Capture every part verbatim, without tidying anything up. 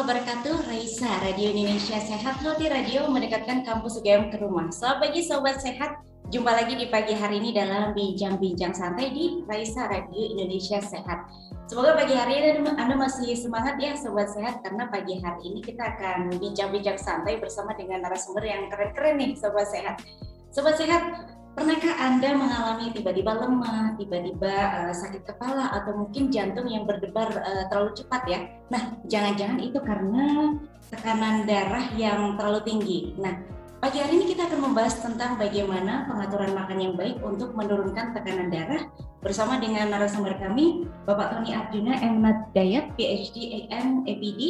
wabarakatuh. Raisa, Radio Indonesia Sehat, Roti Radio mendekatkan kampus U G M ke rumah. Selamat pagi Sobat Sehat, jumpa lagi di pagi hari ini dalam bincang-bincang santai di Raisa, Radio Indonesia Sehat. Semoga pagi hari ini Anda masih semangat ya Sobat Sehat, karena pagi hari ini kita akan bincang-bincang santai bersama dengan narasumber yang keren-keren nih Sobat Sehat. Sobat Sehat, pernahkah Anda mengalami tiba-tiba lemah, tiba-tiba uh, sakit kepala, atau mungkin jantung yang berdebar uh, terlalu cepat ya? Nah, jangan-jangan itu karena tekanan darah yang terlalu tinggi. Nah, pagi hari ini kita akan membahas tentang bagaimana pengaturan makan yang baik untuk menurunkan tekanan darah bersama dengan narasumber kami, Bapak Tony Arjuna Ahmad Dayat, P H D, A M, E P D,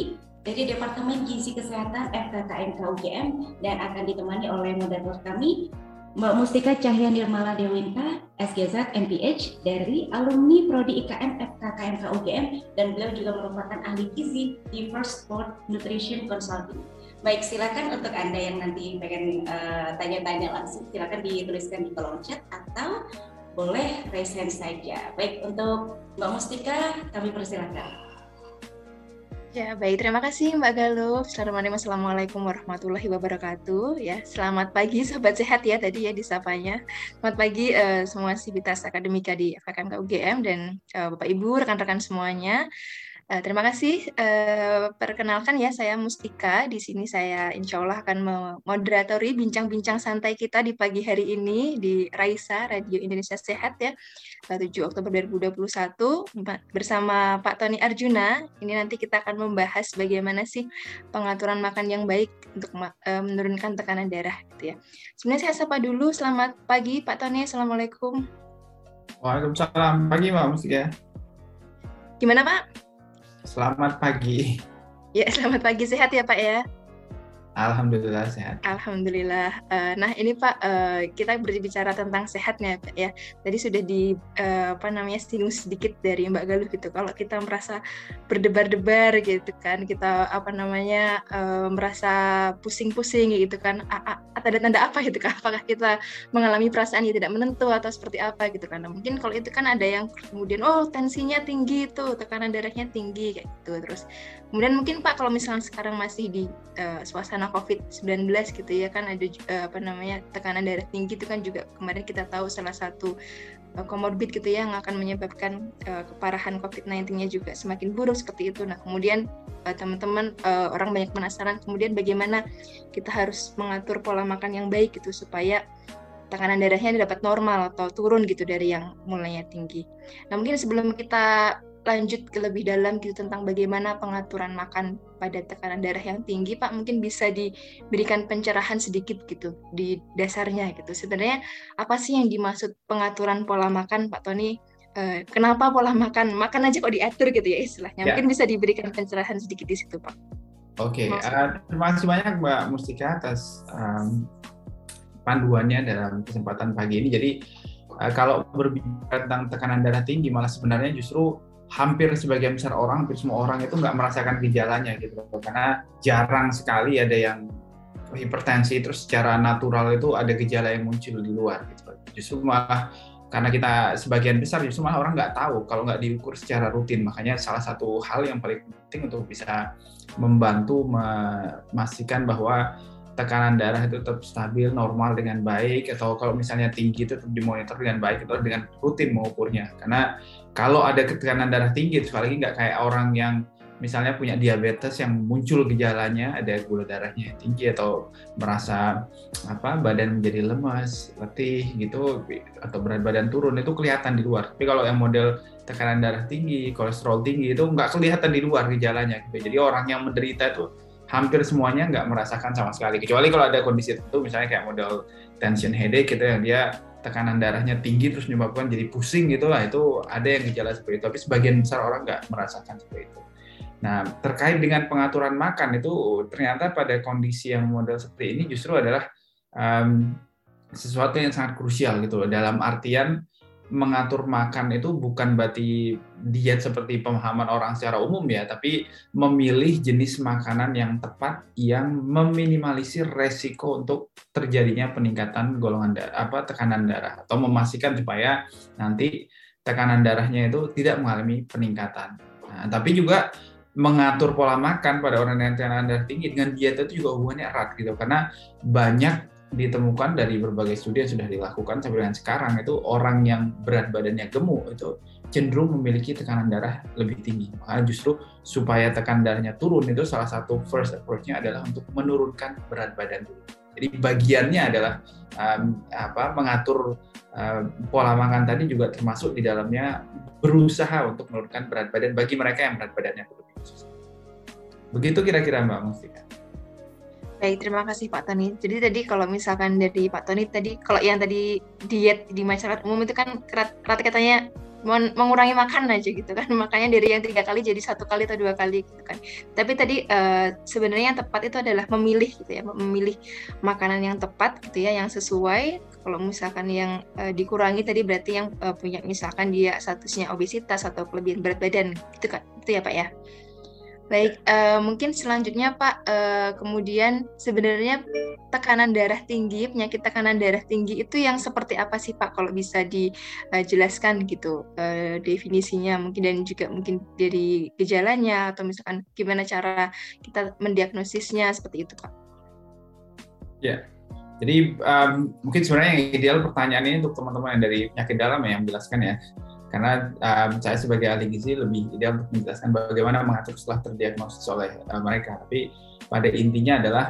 dari Departemen Gizi Kesehatan F K K M U G M, dan akan ditemani oleh moderator kami, Mbak Mustika Cahya Nirmala Dewinta, S G Z, M P H, dari alumni Prodi I K M F K K M U G M, dan beliau juga merupakan ahli gizi di First Board Nutrition Consulting. Baik, silakan untuk Anda yang nanti pengen uh, tanya-tanya langsung, silakan dituliskan di kolom chat atau boleh raise hand saja. Baik, untuk Mbak Mustika kami persilakan. Ya, baik, terima kasih Mbak Galuh. Assalamualaikum warahmatullahi wabarakatuh. Ya, selamat pagi Sobat Sehat ya, tadi ya disapanya. Selamat pagi uh, semua sivitas akademika di F K K M U G M dan uh, Bapak Ibu, rekan-rekan semuanya. Uh, terima kasih. Uh, perkenalkan ya, saya Mustika. Di sini saya insya Allah akan memoderatori bincang-bincang santai kita di pagi hari ini di Raisa, Radio Indonesia Sehat ya. tujuh Oktober dua ribu dua puluh satu bersama Pak Tony Arjuna. Ini nanti kita akan membahas bagaimana sih pengaturan makan yang baik untuk ma- e, menurunkan tekanan darah gitu ya. Sebenarnya saya sapa dulu, selamat pagi Pak Tony. Assalamualaikum. Waalaikumsalam. Pagi Mbak Mustika. Gimana Pak? Selamat pagi. Ya, selamat pagi, sehat ya Pak ya. Alhamdulillah sehat. Alhamdulillah. Nah ini Pak, kita berbicara tentang sehatnya Pak ya. Tadi sudah di apa namanya singgung sedikit dari Mbak Galuh gitu. Kalau kita merasa berdebar-debar gitu kan, kita apa namanya merasa pusing-pusing gitu kan, tanda-tanda apa gitu kan? Apakah kita mengalami perasaan yang tidak menentu atau seperti apa gitu kan? Nah, mungkin kalau itu kan ada yang kemudian oh tensinya tinggi tuh, tekanan darahnya tinggi kayak gitu. Terus kemudian mungkin Pak kalau misalnya sekarang masih di uh, suasana covid sembilan belas gitu ya kan, ada uh, apa namanya tekanan darah tinggi itu kan juga kemarin kita tahu salah satu komorbid uh, gitu ya yang akan menyebabkan uh, keparahan covid sembilan belas-nya juga semakin buruk seperti itu. Nah kemudian uh, teman-teman uh, orang banyak penasaran kemudian bagaimana kita harus mengatur pola makan yang baik gitu supaya tekanan darahnya dapat normal atau turun gitu dari yang mulanya tinggi. Nah mungkin sebelum kita lanjut ke lebih dalam gitu tentang bagaimana pengaturan makan pada tekanan darah yang tinggi, Pak mungkin bisa diberikan pencerahan sedikit gitu di dasarnya gitu. Sebenarnya apa sih yang dimaksud pengaturan pola makan Pak Tony? Eh, kenapa pola makan? Makan aja kok diatur gitu ya istilahnya. Ya. Mungkin bisa diberikan pencerahan sedikit di situ Pak. Oke, uh, terima kasih banyak Mbak Mustika atas um, panduannya dalam kesempatan pagi ini. Jadi uh, kalau berbicara tentang tekanan darah tinggi malah sebenarnya justru hampir sebagian besar orang, hampir semua orang itu nggak merasakan gejalanya gitu, karena jarang sekali ada yang hipertensi terus secara natural itu ada gejala yang muncul di luar gitu. Justru malah karena kita sebagian besar justru malah orang nggak tahu kalau nggak diukur secara rutin. Makanya salah satu hal yang paling penting untuk bisa membantu memastikan bahwa tekanan darah itu tetap stabil, normal dengan baik, atau kalau misalnya tinggi itu tetap dimonitor dengan baik, atau dengan rutin mengukurnya. Karena kalau ada tekanan darah tinggi, apalagi nggak kayak orang yang misalnya punya diabetes yang muncul gejalanya, ada gula darahnya yang tinggi atau merasa apa badan menjadi lemas, letih gitu, atau berat badan turun, itu kelihatan di luar. Tapi kalau yang model tekanan darah tinggi, kolesterol tinggi, itu nggak kelihatan di luar gejalanya. Jadi orang yang menderita itu hampir semuanya nggak merasakan sama sekali, kecuali kalau ada kondisi tertentu, misalnya kayak model tension headache gitu yang dia tekanan darahnya tinggi terus menyebabkan jadi pusing gitu lah, itu ada yang gejala seperti itu, tapi sebagian besar orang nggak merasakan seperti itu. Nah terkait dengan pengaturan makan itu ternyata pada kondisi yang model seperti ini justru adalah um, sesuatu yang sangat krusial gitu, dalam artian mengatur makan itu bukan berarti diet seperti pemahaman orang secara umum ya, tapi memilih jenis makanan yang tepat yang meminimalisir resiko untuk terjadinya peningkatan golongan darah, apa tekanan darah, atau memastikan supaya nanti tekanan darahnya itu tidak mengalami peningkatan. Nah, tapi juga mengatur pola makan pada orang yang tekanan darah tinggi dengan diet itu juga hubungannya erat gitu, karena banyak ditemukan dari berbagai studi yang sudah dilakukan sampai dengan sekarang itu orang yang berat badannya gemuk itu cenderung memiliki tekanan darah lebih tinggi. Makanya justru supaya tekanan darahnya turun itu salah satu first approach-nya adalah untuk menurunkan berat badan dulu. Jadi bagiannya adalah um, apa mengatur um, pola makan tadi juga termasuk di dalamnya berusaha untuk menurunkan berat badan bagi mereka yang berat badannya lebih susah. Begitu kira-kira Mbak Mustika. Baik, terima kasih Pak Tony. Jadi tadi kalau misalkan dari Pak Tony tadi, kalau yang tadi diet di masyarakat umum itu kan kerat katanya mengurangi makan aja gitu kan, makanya dari yang tiga kali jadi satu kali atau dua kali gitu kan. Tapi tadi uh, sebenarnya yang tepat itu adalah memilih gitu ya, memilih makanan yang tepat gitu ya, yang sesuai. Kalau misalkan yang uh, dikurangi tadi berarti yang uh, punya misalkan dia statusnya obesitas atau kelebihan berat badan gitu kan, itu ya Pak ya. Baik, uh, mungkin selanjutnya Pak, uh, kemudian sebenarnya tekanan darah tinggi, penyakit tekanan darah tinggi itu yang seperti apa sih Pak? Kalau bisa dijelaskan gitu uh, definisinya mungkin, dan juga mungkin dari gejalanya atau misalkan gimana cara kita mendiagnosisnya seperti itu Pak. Ya, jadi um, mungkin sebenarnya yang ideal pertanyaan ini untuk teman-teman yang dari penyakit dalam yang menjelaskan ya. Karena um, saya sebagai ahli gizi lebih ideal untuk menjelaskan bagaimana mengatur setelah terdiagnosis oleh uh, mereka. Tapi pada intinya adalah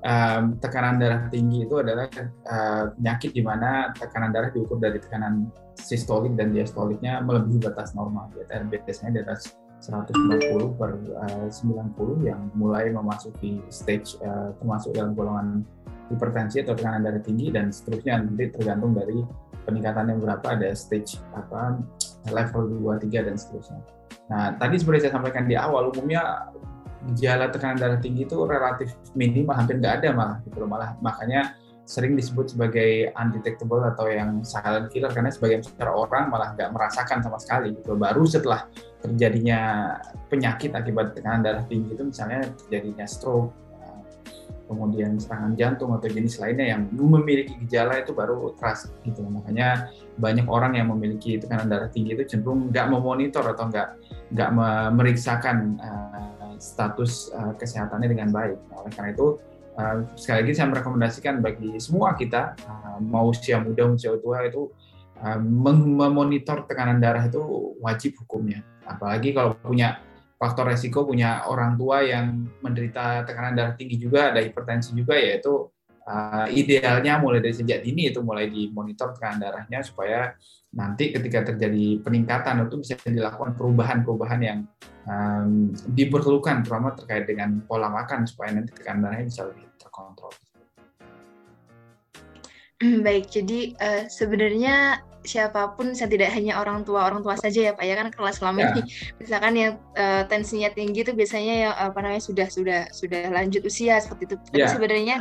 um, tekanan darah tinggi itu adalah uh, penyakit di mana tekanan darah diukur dari tekanan sistolik dan diastoliknya melebihi batas normal. Biasanya di atas seratus lima puluh per uh, sembilan puluh yang mulai memasuki stage uh, termasuk dalam golongan hipertensi atau tekanan darah tinggi, dan seterusnya nanti tergantung dari peningkatannya berapa, ada stage apa level dua, tiga, dan seterusnya. Nah, tadi seperti saya sampaikan di awal, umumnya gejala tekanan darah tinggi itu relatif minim, hampir nggak ada malah, gitu loh, malah makanya sering disebut sebagai undetectable atau yang silent killer, karena sebagian besar orang malah nggak merasakan sama sekali gitu. Baru setelah terjadinya penyakit akibat tekanan darah tinggi itu, misalnya terjadinya stroke, kemudian serangan jantung atau jenis lainnya yang memiliki gejala, itu baru terasa gitu. Makanya banyak orang yang memiliki tekanan darah tinggi itu cenderung nggak memonitor atau nggak nggak memeriksakan uh, status uh, kesehatannya dengan baik. Nah, oleh karena itu uh, sekali lagi saya merekomendasikan bagi semua kita uh, mau usia muda, usia tua itu uh, memonitor tekanan darah itu wajib hukumnya. Apalagi kalau punya faktor resiko, punya orang tua yang menderita tekanan darah tinggi juga, ada hipertensi juga, yaitu uh, idealnya mulai dari sejak dini itu mulai dimonitor tekanan darahnya supaya nanti ketika terjadi peningkatan itu bisa dilakukan perubahan-perubahan yang um, diperlukan, terutama terkait dengan pola makan supaya nanti tekanan darahnya bisa lebih terkontrol. Baik, jadi uh, sebenarnya siapapun, saya tidak hanya orang tua orang tua saja ya Pak ya, kan kalau selama ya. Ini misalkan yang uh, tensinya tinggi itu biasanya yang apa namanya sudah sudah sudah lanjut usia seperti itu. Tapi ya, sebenarnya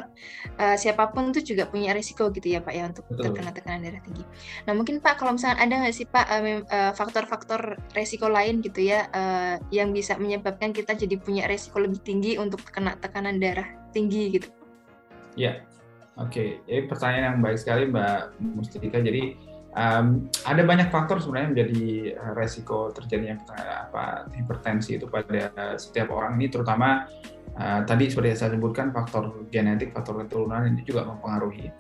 uh, siapapun itu juga punya risiko gitu ya Pak ya untuk betul, terkena tekanan darah tinggi. Nah mungkin Pak, kalau misalkan ada nggak sih Pak uh, faktor-faktor risiko lain gitu ya uh, yang bisa menyebabkan kita jadi punya risiko lebih tinggi untuk terkena tekanan darah tinggi gitu? Ya, oke. Okay. Ini pertanyaan yang baik sekali Mbak Mustika. Jadi Um, ada banyak faktor sebenarnya menjadi uh, resiko terjadinya apa, hipertensi itu pada setiap orang ini, terutama uh, tadi seperti saya sebutkan faktor genetik, faktor keturunan ini juga mempengaruhi.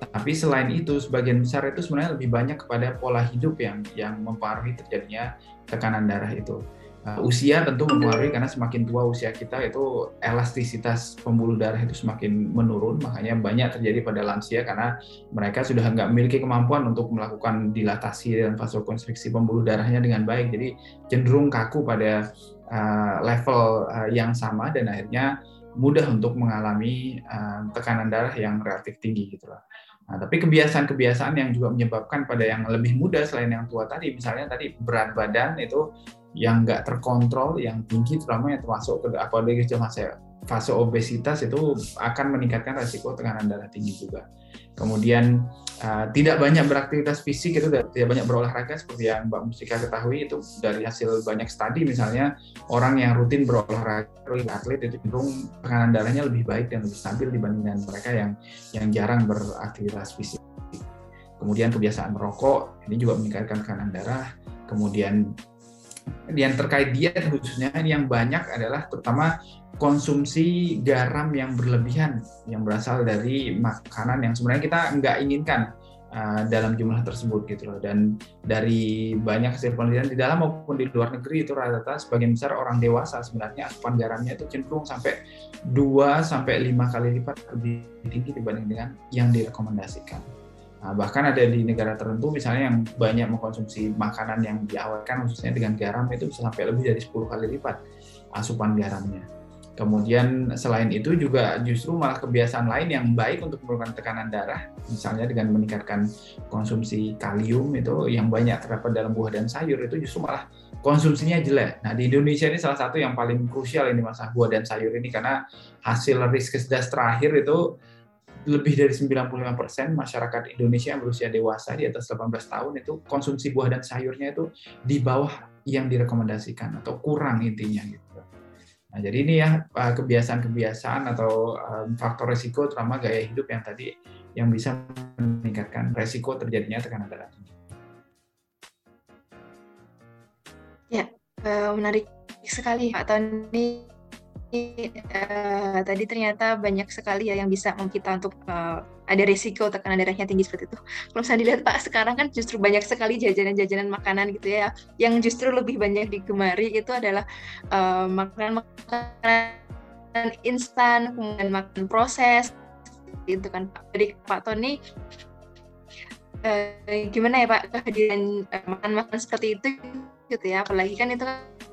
Tapi selain itu, sebagian besar itu sebenarnya lebih banyak kepada pola hidup yang yang mempengaruhi terjadinya tekanan darah itu. Uh, usia tentu mempengaruhi, karena semakin tua usia kita itu elastisitas pembuluh darah itu semakin menurun, makanya banyak terjadi pada lansia karena mereka sudah nggak memiliki kemampuan untuk melakukan dilatasi dan vasokonstriksi pembuluh darahnya dengan baik, jadi cenderung kaku pada uh, level uh, yang sama, dan akhirnya mudah untuk mengalami uh, tekanan darah yang relatif tinggi gitu lah. Nah, tapi kebiasaan-kebiasaan yang juga menyebabkan pada yang lebih muda selain yang tua tadi, misalnya tadi berat badan itu yang nggak terkontrol, yang tinggi, terutama yang termasuk ke apalagi fase fase obesitas itu akan meningkatkan risiko tekanan darah tinggi juga. Kemudian uh, tidak banyak beraktivitas fisik itu, tidak banyak berolahraga seperti yang Mbak Mustika ketahui, itu dari hasil banyak studi misalnya orang yang rutin berolahraga, atlet itu cenderung tekanan darahnya lebih baik dan lebih stabil dibandingkan mereka yang yang jarang beraktivitas fisik. Kemudian kebiasaan merokok ini juga meningkatkan tekanan darah. Kemudian yang terkait diet khususnya yang banyak adalah terutama konsumsi garam yang berlebihan yang berasal dari makanan yang sebenarnya kita nggak inginkan uh, dalam jumlah tersebut gitu loh. Dan dari banyak hasil penelitian di dalam maupun di luar negeri itu rata-rata sebagian besar orang dewasa sebenarnya asupan garamnya itu cenderung sampai dua sampai lima kali lipat lebih tinggi dibanding dengan yang direkomendasikan. Nah, bahkan ada di negara tertentu misalnya yang banyak mengkonsumsi makanan yang diawetkan khususnya dengan garam itu bisa sampai lebih dari sepuluh kali lipat asupan garamnya. Kemudian selain itu juga justru malah kebiasaan lain yang baik untuk menurunkan tekanan darah misalnya dengan meningkatkan konsumsi kalium itu yang banyak terdapat dalam buah dan sayur itu justru malah konsumsinya jelek. Nah di Indonesia ini salah satu yang paling krusial ini masalah buah dan sayur ini karena hasil Riskesdas terakhir itu lebih dari sembilan puluh lima persen masyarakat Indonesia yang berusia dewasa di atas delapan belas tahun itu konsumsi buah dan sayurnya itu di bawah yang direkomendasikan atau kurang intinya gitu. Nah, jadi ini ya kebiasaan-kebiasaan atau faktor resiko terutama gaya hidup yang tadi yang bisa meningkatkan resiko terjadinya tekanan darah tinggi. Ya, menarik sekali Pak Tony. Uh, tadi ternyata banyak sekali ya yang bisa kita untuk uh, ada risiko tekanan darahnya tinggi seperti itu. Kalau misalnya dilihat Pak, sekarang kan justru banyak sekali jajanan-jajanan makanan gitu ya, yang justru lebih banyak digemari itu adalah uh, makanan-makanan instan, kemudian makanan proses, gitu kan Pak. Jadi Pak Tony, uh, gimana ya Pak kehadiran uh, makanan-makanan seperti itu gitu ya, apalagi kan itu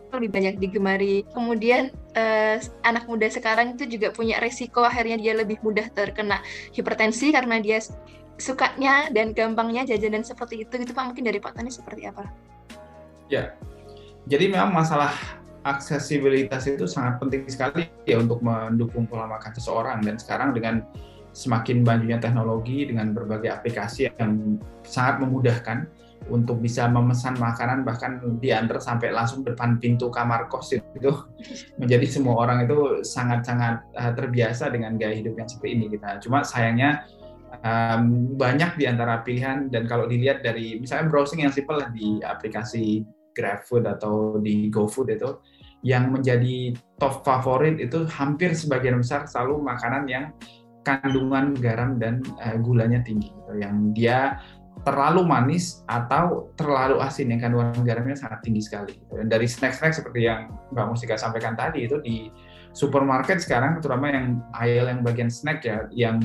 lebih banyak digemari. Kemudian eh, anak muda sekarang itu juga punya resiko akhirnya dia lebih mudah terkena hipertensi karena dia sukanya dan gampangnya jajanan seperti itu gitu Pak. Mungkin dari Pak Tony seperti apa? Ya, jadi memang masalah aksesibilitas itu sangat penting sekali ya untuk mendukung pola makan seseorang. Dan sekarang dengan semakin banyaknya teknologi dengan berbagai aplikasi yang sangat memudahkan untuk bisa memesan makanan bahkan diantar sampai langsung depan pintu kamar kos itu menjadi semua orang itu sangat-sangat uh, terbiasa dengan gaya hidup yang seperti ini gitu. Cuma sayangnya um, banyak diantara pilihan dan kalau dilihat dari misalnya browsing yang simple di aplikasi GrabFood atau di GoFood itu yang menjadi top favorit itu hampir sebagian besar selalu makanan yang kandungan garam dan uh, gulanya tinggi gitu, yang dia terlalu manis atau terlalu asin yang kandungan garamnya sangat tinggi sekali. Dan dari snack-snack seperti yang Mbak Mustika sampaikan tadi itu di supermarket sekarang terutama yang aisle yang bagian snack ya, yang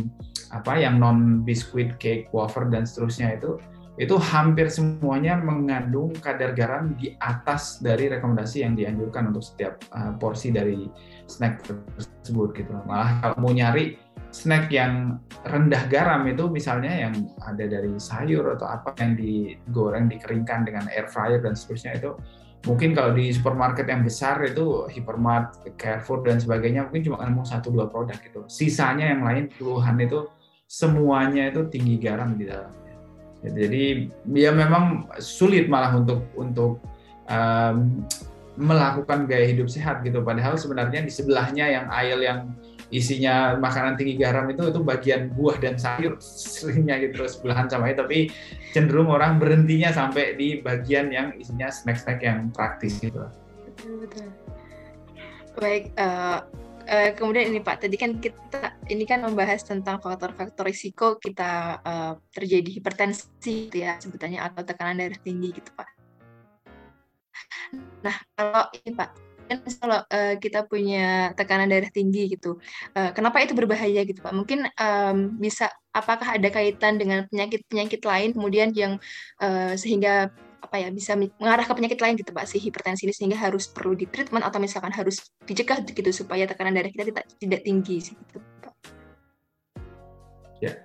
apa yang non biskuit, cake, wafer dan seterusnya itu itu hampir semuanya mengandung kadar garam di atas dari rekomendasi yang dianjurkan untuk setiap uh, porsi dari snack tersebut gitu. Malah kalau mau nyari snack yang rendah garam itu misalnya yang ada dari sayur atau apa yang digoreng, dikeringkan dengan air fryer dan seterusnya itu mungkin kalau di supermarket yang besar itu Hypermart, Carrefour dan sebagainya mungkin cuma nemu satu dua produk gitu. Sisanya yang lain puluhan itu semuanya itu tinggi garam di dalamnya. Jadi ya memang sulit malah untuk untuk um, melakukan gaya hidup sehat gitu. Padahal sebenarnya di sebelahnya yang aisle yang isinya makanan tinggi garam itu itu bagian buah dan sayur seringnya gitu sebelahan sama itu, tapi cenderung orang berhentinya sampai di bagian yang isinya snack-snack yang praktis gitu. Betul betul baik. uh, uh, kemudian ini Pak, tadi kan kita ini kan membahas tentang faktor-faktor risiko kita uh, terjadi hipertensi ya sebutannya atau tekanan darah tinggi gitu Pak. Nah kalau ini Pak, kalau uh, kita punya tekanan darah tinggi gitu, uh, kenapa itu berbahaya gitu Pak? Mungkin um, bisa apakah ada kaitan dengan penyakit-penyakit lain kemudian yang uh, sehingga apa ya bisa mengarah ke penyakit lain gitu Pak, si hipertensi ini sehingga harus perlu di treatment atau misalkan harus dicegah gitu supaya tekanan darah kita tidak, tidak tinggi gitu Pak? Ya.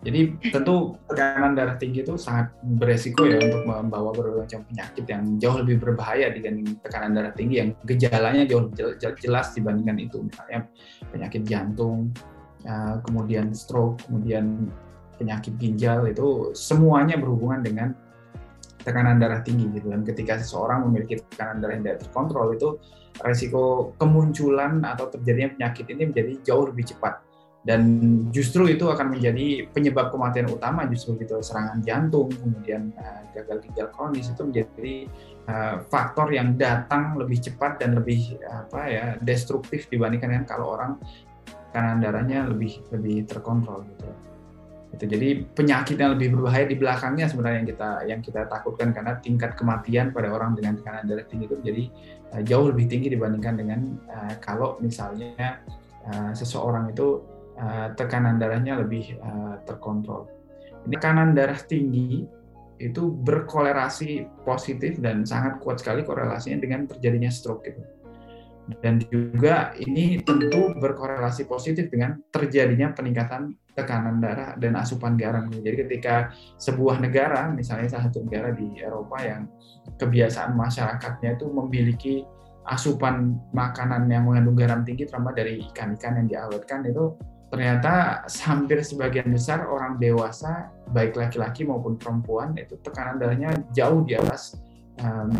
Jadi tentu tekanan darah tinggi itu sangat beresiko ya untuk membawa berbagai macam penyakit yang jauh lebih berbahaya dibanding tekanan darah tinggi yang gejalanya jauh lebih jelas dibandingkan itu, misalnya penyakit jantung, kemudian stroke, kemudian penyakit ginjal, itu semuanya berhubungan dengan tekanan darah tinggi gitu. Dan ketika seseorang memiliki tekanan darah yang tidak terkontrol itu resiko kemunculan atau terjadinya penyakit ini menjadi jauh lebih cepat. Dan justru itu akan menjadi penyebab kematian utama, justru gitu, serangan jantung, kemudian uh, gagal ginjal kronis itu menjadi uh, faktor yang datang lebih cepat dan lebih apa ya destruktif dibandingkan dengan kalau orang tekanan darahnya lebih lebih terkontrol gitu. Itu jadi penyakit yang lebih berbahaya di belakangnya sebenarnya yang kita yang kita takutkan, karena tingkat kematian pada orang dengan tekanan darah tinggi itu jadi uh, jauh lebih tinggi dibandingkan dengan uh, kalau misalnya uh, seseorang itu uh, tekanan darahnya lebih uh, terkontrol. Ini tekanan darah tinggi itu berkolerasi positif dan sangat kuat sekali korelasinya dengan terjadinya stroke gitu. Dan juga ini tentu berkorelasi positif dengan terjadinya peningkatan tekanan darah dan asupan garam. Jadi ketika sebuah negara, misalnya salah satu negara di Eropa yang kebiasaan masyarakatnya itu memiliki asupan makanan yang mengandung garam tinggi, terutama dari ikan-ikan yang diawetkan, itu ternyata hampir sebagian besar orang dewasa, baik laki-laki maupun perempuan, itu tekanan darahnya jauh di atas um,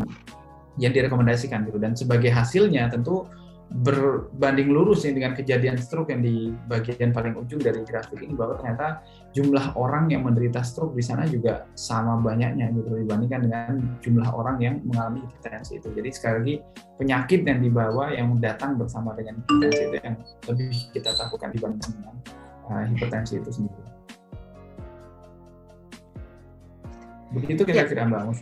yang direkomendasikan gitu. Dan sebagai hasilnya tentu berbanding lurus nih dengan kejadian stroke yang di bagian paling ujung dari grafik ini, bahwa ternyata jumlah orang yang menderita stroke di sana juga sama banyaknya gitu dibandingkan dengan jumlah orang yang mengalami hipertensi itu. Jadi sekali lagi penyakit yang dibawa yang datang bersama dengan hipertensi itu yang lebih kita takutkan dibandingkan dengan uh, hipertensi itu sendiri. Begitu kira-kira Mbak Mus.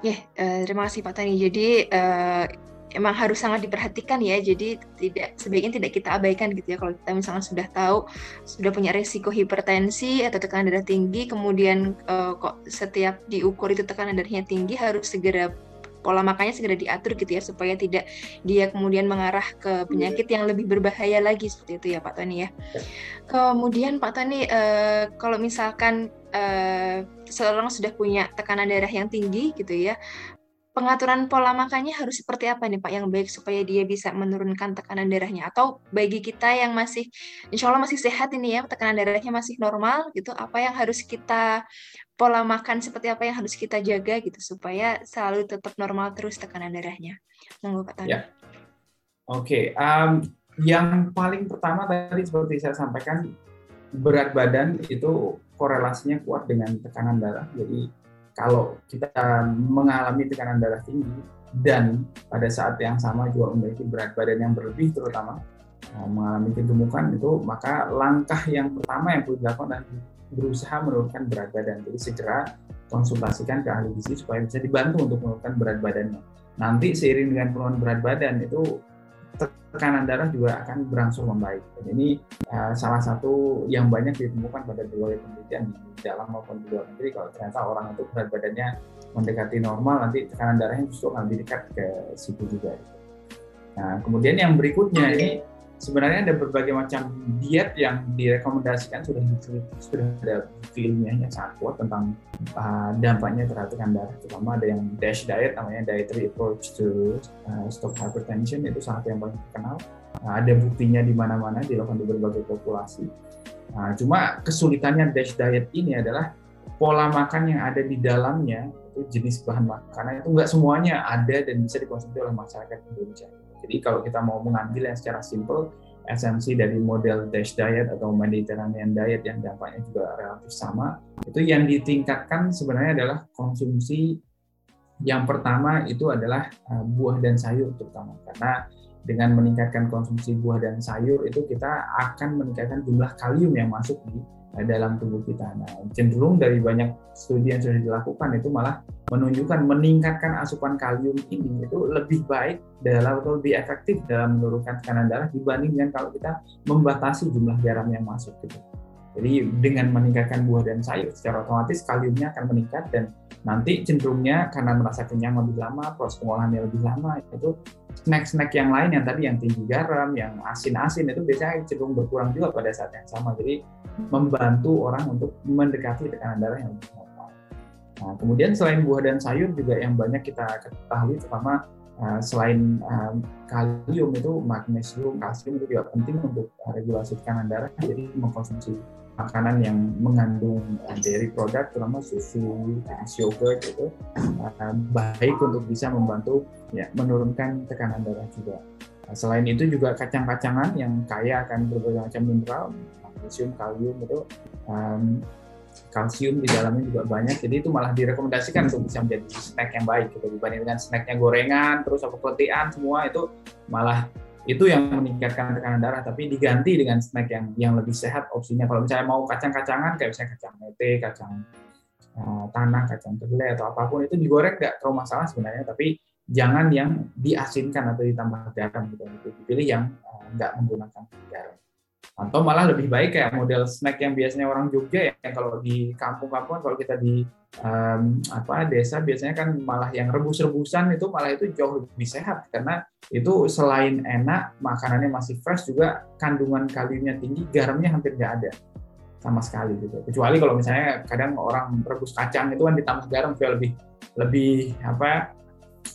Ya, yeah, uh, terima kasih Pak Tony. Jadi uh, emang harus sangat diperhatikan ya. Jadi tidak sebaiknya tidak kita abaikan gitu ya. Kalau kita misalnya sudah tahu sudah punya resiko hipertensi atau tekanan darah tinggi, kemudian uh, kok setiap diukur itu tekanan darahnya tinggi, harus segera pola makannya segera diatur gitu ya, supaya tidak dia kemudian mengarah ke penyakit yang lebih berbahaya lagi seperti itu ya Pak Tony ya. Kemudian Pak Tony, uh, kalau misalkan Uh, seorang sudah punya tekanan darah yang tinggi gitu ya, pengaturan pola makannya harus seperti apa nih Pak yang baik supaya dia bisa menurunkan tekanan darahnya? Atau bagi kita yang masih insya Allah masih sehat ini ya, tekanan darahnya masih normal gitu, apa yang harus kita, pola makan seperti apa yang harus kita jaga gitu supaya selalu tetap normal terus tekanan darahnya? Monggo Pak Tony. Ya. Oke, okay. um, yang paling pertama tadi seperti saya sampaikan, berat badan itu korelasinya kuat dengan tekanan darah. Jadi kalau kita mengalami tekanan darah tinggi dan pada saat yang sama juga memiliki berat badan yang berlebih, terutama mengalami kegemukan itu, maka langkah yang pertama yang perlu dilakukan adalah berusaha menurunkan berat badan. Jadi segera konsultasikan ke ahli gizi supaya bisa dibantu untuk menurunkan berat badannya. Nanti seiring dengan penurunan berat badan itu tekanan darah juga akan berangsur membaik. Dan ini uh, salah satu yang banyak ditemukan pada berbagai penelitian di dalam maupun di luar negeri. Kalau ternyata orang itu berat badannya mendekati normal, nanti tekanan darahnya justru akan lebih dekat ke situ juga. Nah, kemudian yang berikutnya ini sebenarnya ada berbagai macam diet yang direkomendasikan, sudah diteliti, sudah ada bukti ilmiahnya sangat kuat tentang uh, dampaknya terhadap tekanan darah. Terutama ada yang DASH diet, namanya Dietary Approach to uh, Stop Hypertension, itu salah satu yang paling terkenal. Uh, ada buktinya di mana-mana, dilakukan di berbagai populasi. Uh, cuma kesulitannya DASH diet ini adalah pola makan yang ada di dalamnya, itu jenis bahan makanan itu nggak semuanya ada dan bisa dikonsumsi oleh masyarakat Indonesia. Jadi kalau kita mau mengambil yang secara simple, esensi dari model DASH diet atau Mediterranean diet yang dampaknya juga relatif sama, itu yang ditingkatkan sebenarnya adalah konsumsi yang pertama itu adalah buah dan sayur terutama. Karena dengan meningkatkan konsumsi buah dan sayur itu kita akan meningkatkan jumlah kalium yang masuk di dalam tubuh kita. Nah, cenderung dari banyak studi yang sudah dilakukan itu malah menunjukkan meningkatkan asupan kalium ini itu lebih baik dalam atau lebih efektif dalam menurunkan tekanan darah dibanding dengan kalau kita membatasi jumlah garam yang masuk gitu. Jadi dengan meningkatkan buah dan sayur secara otomatis kaliumnya akan meningkat, dan nanti cenderungnya karena merasa kenyang lebih lama, proses pengolahannya lebih lama, itu snack-snack yang lain yang tadi yang tinggi garam, yang asin-asin itu biasanya cenderung berkurang juga pada saat yang sama. Jadi membantu orang untuk mendekati tekanan darah yang lebih normal. Nah, kemudian selain buah dan sayur juga yang banyak kita ketahui, terutama uh, selain um, kalium itu magnesium, kalsium itu juga penting untuk regulasi tekanan darah. Jadi mengkonsumsi makanan yang mengandung dairy product, terutama susu, yogurt itu uh, baik untuk bisa membantu ya, menurunkan tekanan darah juga. Selain itu juga kacang-kacangan yang kaya akan berbagai macam mineral, magnesium, kalium itu, um, kalsium di dalamnya juga banyak. Jadi itu malah direkomendasikan untuk bisa menjadi snack yang baik gitu, dibanding dengan snacknya gorengan, terus apa protein semua itu malah itu yang meningkatkan tekanan darah. Tapi diganti dengan snack yang yang lebih sehat opsinya. Kalau misalnya mau kacang-kacangan kayak misalnya kacang mete, kacang uh, tanah, kacang kedelai atau apapun itu digoreng nggak terlalu masalah sebenarnya. Tapi jangan yang diasinkan atau ditambah garam gitu. Dipilih yang nggak uh, menggunakan garam. Atau malah lebih baik kayak model snack yang biasanya orang Jogja ya, kalau di kampung-kampung, kalau kita di um, apa desa biasanya kan malah yang rebus-rebusan itu malah itu jauh lebih sehat karena itu selain enak, makanannya masih fresh juga kandungan kaliumnya tinggi, garamnya hampir nggak ada sama sekali gitu. Kecuali kalau misalnya kadang orang rebus kacang itu kan ditambah garam supaya lebih lebih apa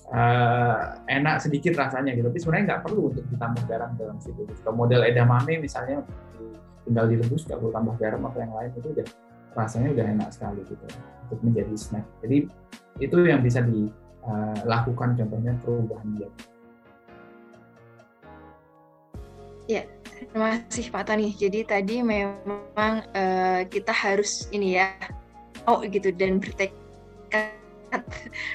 Uh, enak sedikit rasanya gitu, tapi sebenarnya nggak perlu untuk ditambah garam dalam situ. Kalau model edamame misalnya tinggal direbus, nggak perlu tambah garam atau yang lain itu udah rasanya udah enak sekali gitu untuk menjadi snack. Jadi itu yang bisa dilakukan contohnya perubahan diet. Ya, terima kasih Pak Tony. Jadi tadi memang uh, kita harus ini ya, oh gitu dan bertekad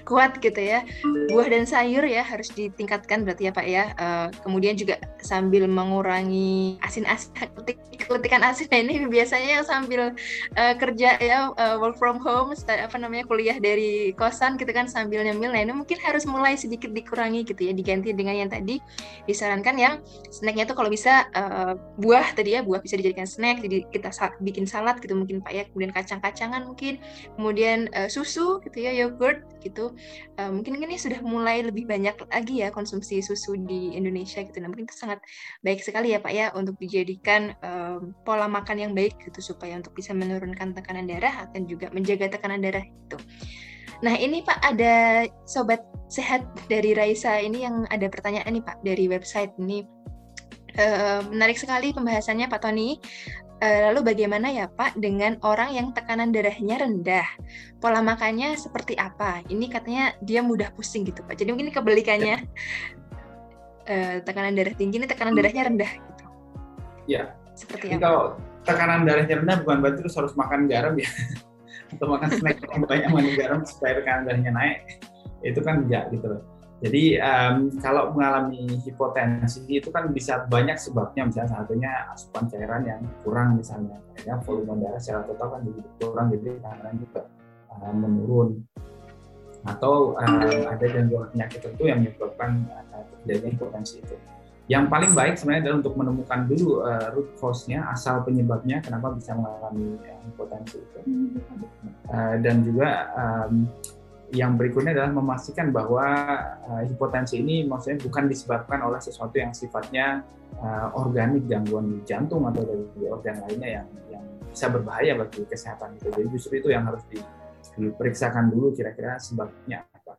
kuat gitu ya. Buah dan sayur ya harus ditingkatkan berarti ya Pak ya. Uh, kemudian juga sambil mengurangi asin-asin, keletikan asin. Nah, ini biasanya sambil uh, kerja ya, uh, work from home, start, apa namanya kuliah dari kosan gitu kan sambil nyemil. Nah, ini mungkin harus mulai sedikit dikurangi gitu ya, diganti dengan yang tadi disarankan yang snacknya tuh kalau bisa uh, buah tadi ya, buah bisa dijadikan snack. Jadi kita sa- bikin salad gitu mungkin Pak ya. Kemudian kacang-kacangan mungkin, kemudian uh, susu gitu ya, yogurt gitu. Uh, mungkin ini sudah mulai lebih banyak lagi ya konsumsi susu di Indonesia gitu. Nah, mungkin itu sangat baik sekali ya Pak ya untuk dijadikan um, pola makan yang baik gitu supaya untuk bisa menurunkan tekanan darah dan juga menjaga tekanan darah itu. Nah, ini Pak ada sobat sehat dari Raisa ini yang ada pertanyaan nih Pak dari website ini. Uh, menarik sekali pembahasannya Pak Tony. Uh, lalu bagaimana ya Pak dengan orang yang tekanan darahnya rendah? Pola makannya seperti apa? Ini katanya dia mudah pusing gitu Pak. Jadi mungkin ini kebalikannya uh, tekanan darah tinggi ini tekanan darahnya rendah gitu. Ya. Seperti apa? Kalau tekanan darahnya rendah bukan berarti terus harus makan garam ya atau makan snack yang banyak mengandung garam supaya tekanan darahnya naik. Itu kan enggak gitu loh. Jadi um, kalau mengalami hipotensi itu kan bisa banyak sebabnya, misalnya salah satunya asupan cairan yang kurang misalnya, karena volume darah secara total kan jadi kurang, jadi tekanan juga uh, menurun. Atau uh, ada gangguan penyakit tertentu yang menyebabkan uh, terjadinya hipotensi itu. Yang paling baik sebenarnya adalah untuk menemukan dulu uh, root cause-nya, asal penyebabnya kenapa bisa mengalami uh, hipotensi itu. Uh, dan juga um, yang berikutnya adalah memastikan bahwa uh, hipotensi ini maksudnya bukan disebabkan oleh sesuatu yang sifatnya uh, organik, gangguan di jantung atau dari organ lainnya yang, yang bisa berbahaya bagi kesehatan itu. Jadi justru itu yang harus diperiksakan dulu kira-kira sebabnya apa.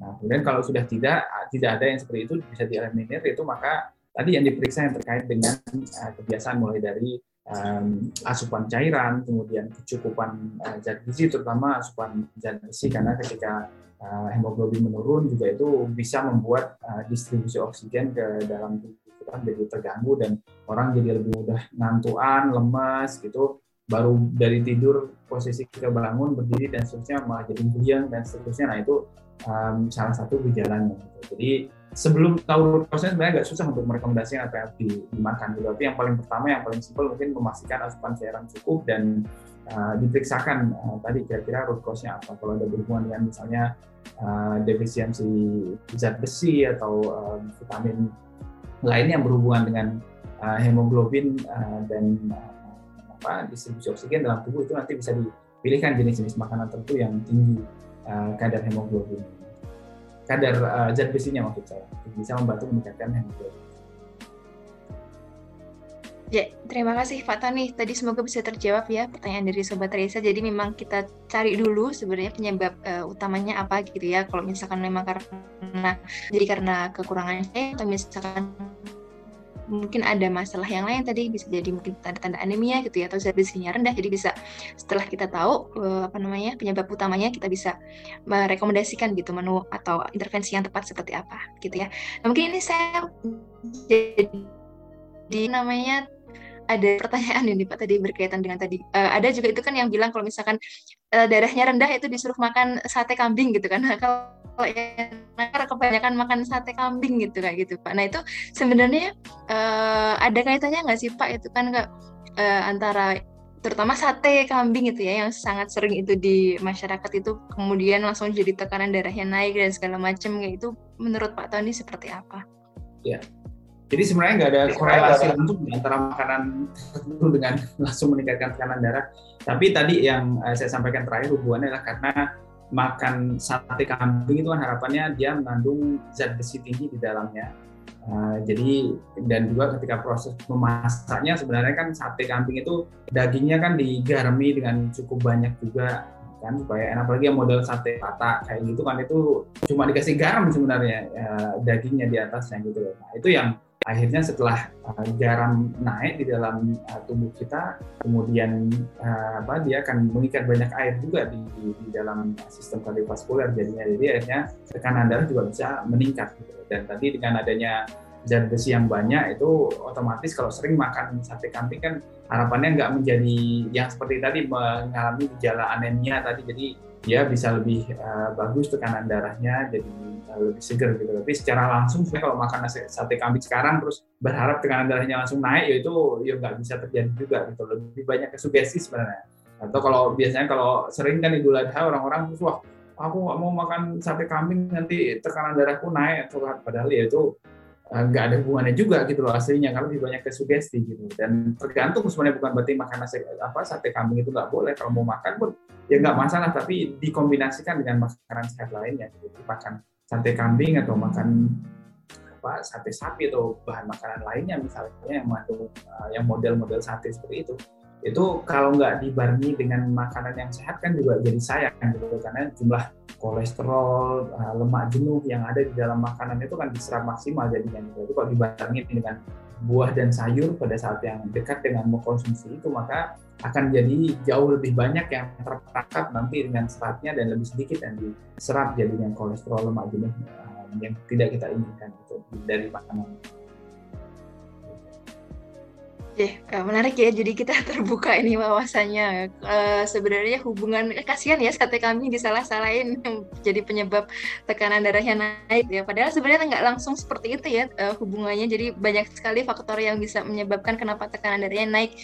Nah, kemudian kalau sudah tidak tidak ada yang seperti itu bisa dieliminir itu, maka tadi yang diperiksa yang terkait dengan uh, kebiasaan mulai dari Um, asupan cairan, kemudian kecukupan uh, zat gizi, terutama asupan zat besi, karena ketika uh, hemoglobin menurun juga itu bisa membuat uh, distribusi oksigen ke dalam tubuh kita jadi terganggu dan orang jadi lebih mudah ngantuan, lemas gitu, baru dari tidur posisi kita bangun, berdiri dan seterusnya malah jadi buyang dan seterusnya. Nah itu um, salah satu gejalanya gitu. Jadi sebelum tahu prosesnya sebenarnya agak susah untuk merekomendasikan apa yang dimakan gitu. Tapi yang paling pertama, yang paling simpel mungkin memastikan asupan cairan cukup dan uh, diperiksakan uh, tadi kira-kira root cause-nya apa. Kalau ada berhubungan dengan misalnya uh, defisiensi zat besi atau uh, vitamin lain yang berhubungan dengan uh, hemoglobin uh, dan uh, apa distribusi oksigen dalam tubuh, itu nanti bisa dipilihkan jenis-jenis makanan tertentu yang tinggi uh, kadar hemoglobin. kadar uh, zat besinya maksud saya, bisa membantu meningkatkan hemoglobin. Ya, terima kasih Pak Tony. Tadi semoga bisa terjawab ya pertanyaan dari Sobat Raisa. Jadi memang kita cari dulu sebenarnya penyebab uh, utamanya apa gitu ya. Kalau misalkan memang karena jadi karena kekurangan atau misalkan mungkin ada masalah yang lain tadi, bisa jadi mungkin tanda-tanda anemia gitu ya, atau zat gizinya rendah. Jadi bisa setelah kita tahu apa namanya penyebab utamanya, kita bisa merekomendasikan gitu menu atau intervensi yang tepat seperti apa gitu ya. Nah, mungkin ini saya jadi namanya ada pertanyaan ini Pak tadi berkaitan dengan tadi uh, ada juga itu kan yang bilang kalau misalkan uh, darahnya rendah itu disuruh makan sate kambing gitu kan. Nah, kalau yang nakar kebanyakan makan sate kambing gitu kayak gitu Pak. Nah itu sebenarnya uh, ada kaitannya nggak sih Pak itu kan uh, antara terutama sate kambing itu ya yang sangat sering itu di masyarakat itu kemudian langsung jadi tekanan darahnya naik dan segala macam kayak itu, menurut Pak Tony seperti apa? Ya. Yeah. Jadi sebenarnya nggak ada korelasi langsung antara makanan tertentu dengan langsung meningkatkan tekanan darah. Tapi tadi yang saya sampaikan terakhir hubungannya adalah karena makan sate kambing itu kan harapannya dia mengandung zat besi tinggi di dalamnya. Uh, jadi dan juga ketika proses memasaknya sebenarnya kan sate kambing itu dagingnya kan digarami dengan cukup banyak juga kan supaya enak, apalagi yang model sate patak kayak gitu kan itu cuma dikasih garam sebenarnya uh, dagingnya di atasnya gitu loh. Nah, itu yang akhirnya setelah uh, garam naik di dalam uh, tubuh kita, kemudian uh, apa dia akan mengikat banyak air juga di, di, di dalam sistem kardiovaskuler jadinya, jadi akhirnya tekanan darah juga bisa meningkat. Gitu. Dan tadi dengan adanya zat besi yang banyak itu otomatis kalau sering makan sate kambing kan harapannya nggak menjadi yang seperti tadi mengalami gejala anemia tadi, jadi dia bisa lebih uh, bagus tekanan darahnya, jadi uh, lebih segar gitu. Tapi secara langsung sebenarnya kalau makan sate kambing sekarang terus berharap tekanan darahnya langsung naik, ya itu ya nggak bisa terjadi juga gitu. Lebih banyak kesugesti sebenarnya. Atau kalau biasanya kalau sering kan Idul Adha orang-orang terus wah aku nggak mau makan sate kambing nanti tekanan darahku naik, atau padahal ya itu nggak ada hubungannya juga gitu loh aslinya, kalau lebih banyak kesugesti gitu. Dan tergantung sebenarnya, bukan berarti makan apa sate kambing itu nggak boleh, kalau mau makan pun ya nggak masalah, tapi dikombinasikan dengan makanan sehat lainnya gitu, makan sate kambing atau makan apa sate sapi atau bahan makanan lainnya misalnya yang mengandung yang model-model sate seperti itu. Itu kalau nggak dibarengi dengan makanan yang sehat kan juga jadi sayang gitu, karena jumlah kolesterol, lemak jenuh yang ada di dalam makanan itu kan diserap maksimal jadinya. Itu kalau dibarengi dengan buah dan sayur pada saat yang dekat dengan mengkonsumsi itu, maka akan jadi jauh lebih banyak yang terperangkap nanti dengan seratnya dan lebih sedikit yang diserap jadinya kolesterol, lemak jenuh yang tidak kita inginkan itu dari makanan. Ya, menarik ya, jadi kita terbuka ini wawasannya. Uh, sebenarnya hubungan, kasihan ya sate kambing disalah-salahin jadi penyebab tekanan darahnya naik ya. Padahal sebenarnya nggak langsung seperti itu ya uh, hubungannya. Jadi banyak sekali faktor yang bisa menyebabkan kenapa tekanan darahnya naik.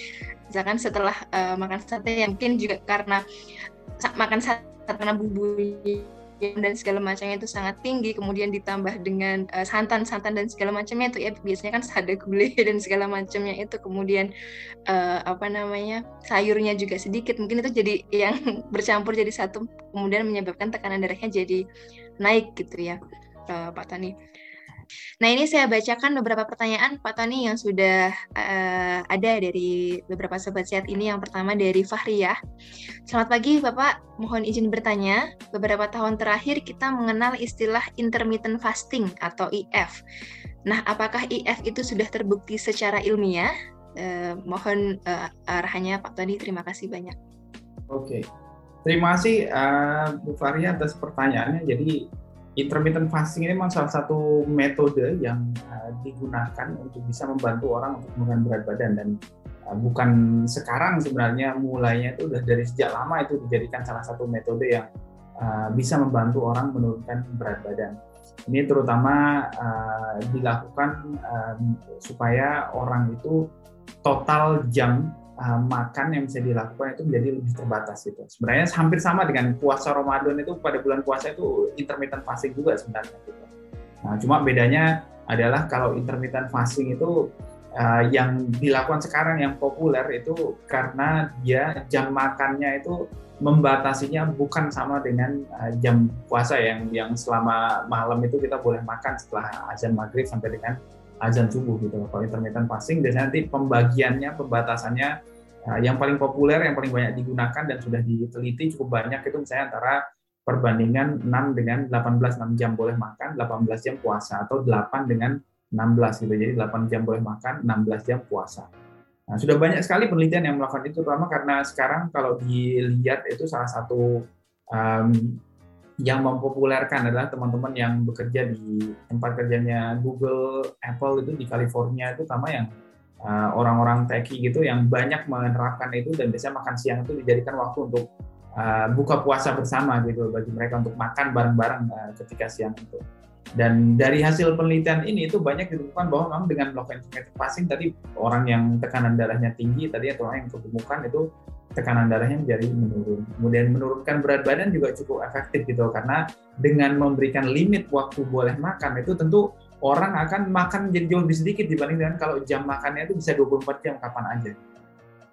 Misalkan setelah uh, makan sate, ya mungkin juga karena makan sate karena bumbunya dan segala macamnya itu sangat tinggi, kemudian ditambah dengan uh, santan-santan dan segala macamnya itu ya, biasanya kan ada gulai dan segala macamnya itu, kemudian uh, apa namanya sayurnya juga sedikit, mungkin itu jadi yang bercampur jadi satu, kemudian menyebabkan tekanan darahnya jadi naik gitu ya uh, Pak Tony. Nah ini saya bacakan beberapa pertanyaan Pak Tony yang sudah uh, ada dari beberapa sobat sehat ini. Yang pertama dari Fahriyah. Selamat pagi Bapak, mohon izin bertanya. Beberapa tahun terakhir kita mengenal istilah intermittent fasting atau I F. Nah apakah I F itu sudah terbukti secara ilmiah? Uh, mohon uh, arahannya Pak Tony, terima kasih banyak. Oke, okay. Terima kasih uh, Bu Fahriyah atas pertanyaannya. Jadi intermittent fasting ini memang salah satu metode yang uh, digunakan untuk bisa membantu orang untuk menurunkan berat badan, dan uh, bukan sekarang sebenarnya, mulainya itu udah dari sejak lama itu dijadikan salah satu metode yang uh, bisa membantu orang menurunkan berat badan. Ini terutama uh, dilakukan uh, supaya orang itu total jam Uh, makan yang bisa dilakukan itu menjadi lebih terbatas gitu. Sebenarnya hampir sama dengan puasa Ramadan itu, pada bulan puasa itu intermittent fasting juga sebenarnya gitu. Nah, cuma bedanya adalah kalau intermittent fasting itu uh, yang dilakukan sekarang yang populer itu karena dia jam makannya itu membatasinya bukan sama dengan uh, jam puasa yang yang selama malam itu kita boleh makan setelah azan maghrib sampai dengan azan subuh gitu. Kalau intermittent fasting biasanya nanti pembagiannya, pembatasannya uh, yang paling populer, yang paling banyak digunakan dan sudah diteliti cukup banyak itu misalnya antara perbandingan enam dengan delapan belas, enam jam boleh makan, delapan belas jam puasa, atau delapan dengan enam belas gitu. Jadi delapan jam boleh makan, enam belas jam puasa. Nah, sudah banyak sekali penelitian yang melakukan itu, terutama karena sekarang kalau dilihat itu salah satu um, yang mempopulerkan adalah teman-teman yang bekerja di tempat kerjanya Google, Apple itu di California, itu sama yang uh, orang-orang techie gitu yang banyak menerapkan itu, dan biasanya makan siang itu dijadikan waktu untuk uh, buka puasa bersama gitu, bagi mereka untuk makan bareng-bareng uh, ketika siang itu. Dan dari hasil penelitian ini itu banyak ditemukan bahwa memang dengan melakukan intermittent fasting tadi, orang yang tekanan darahnya tinggi tadi atau orang yang kegemukan itu tekanan darahnya menjadi menurun. Kemudian menurunkan berat badan juga cukup efektif gitu, karena dengan memberikan limit waktu boleh makan itu tentu orang akan makan menjadi jauh lebih sedikit dibanding dengan kalau jam makannya itu bisa dua puluh empat jam kapan aja.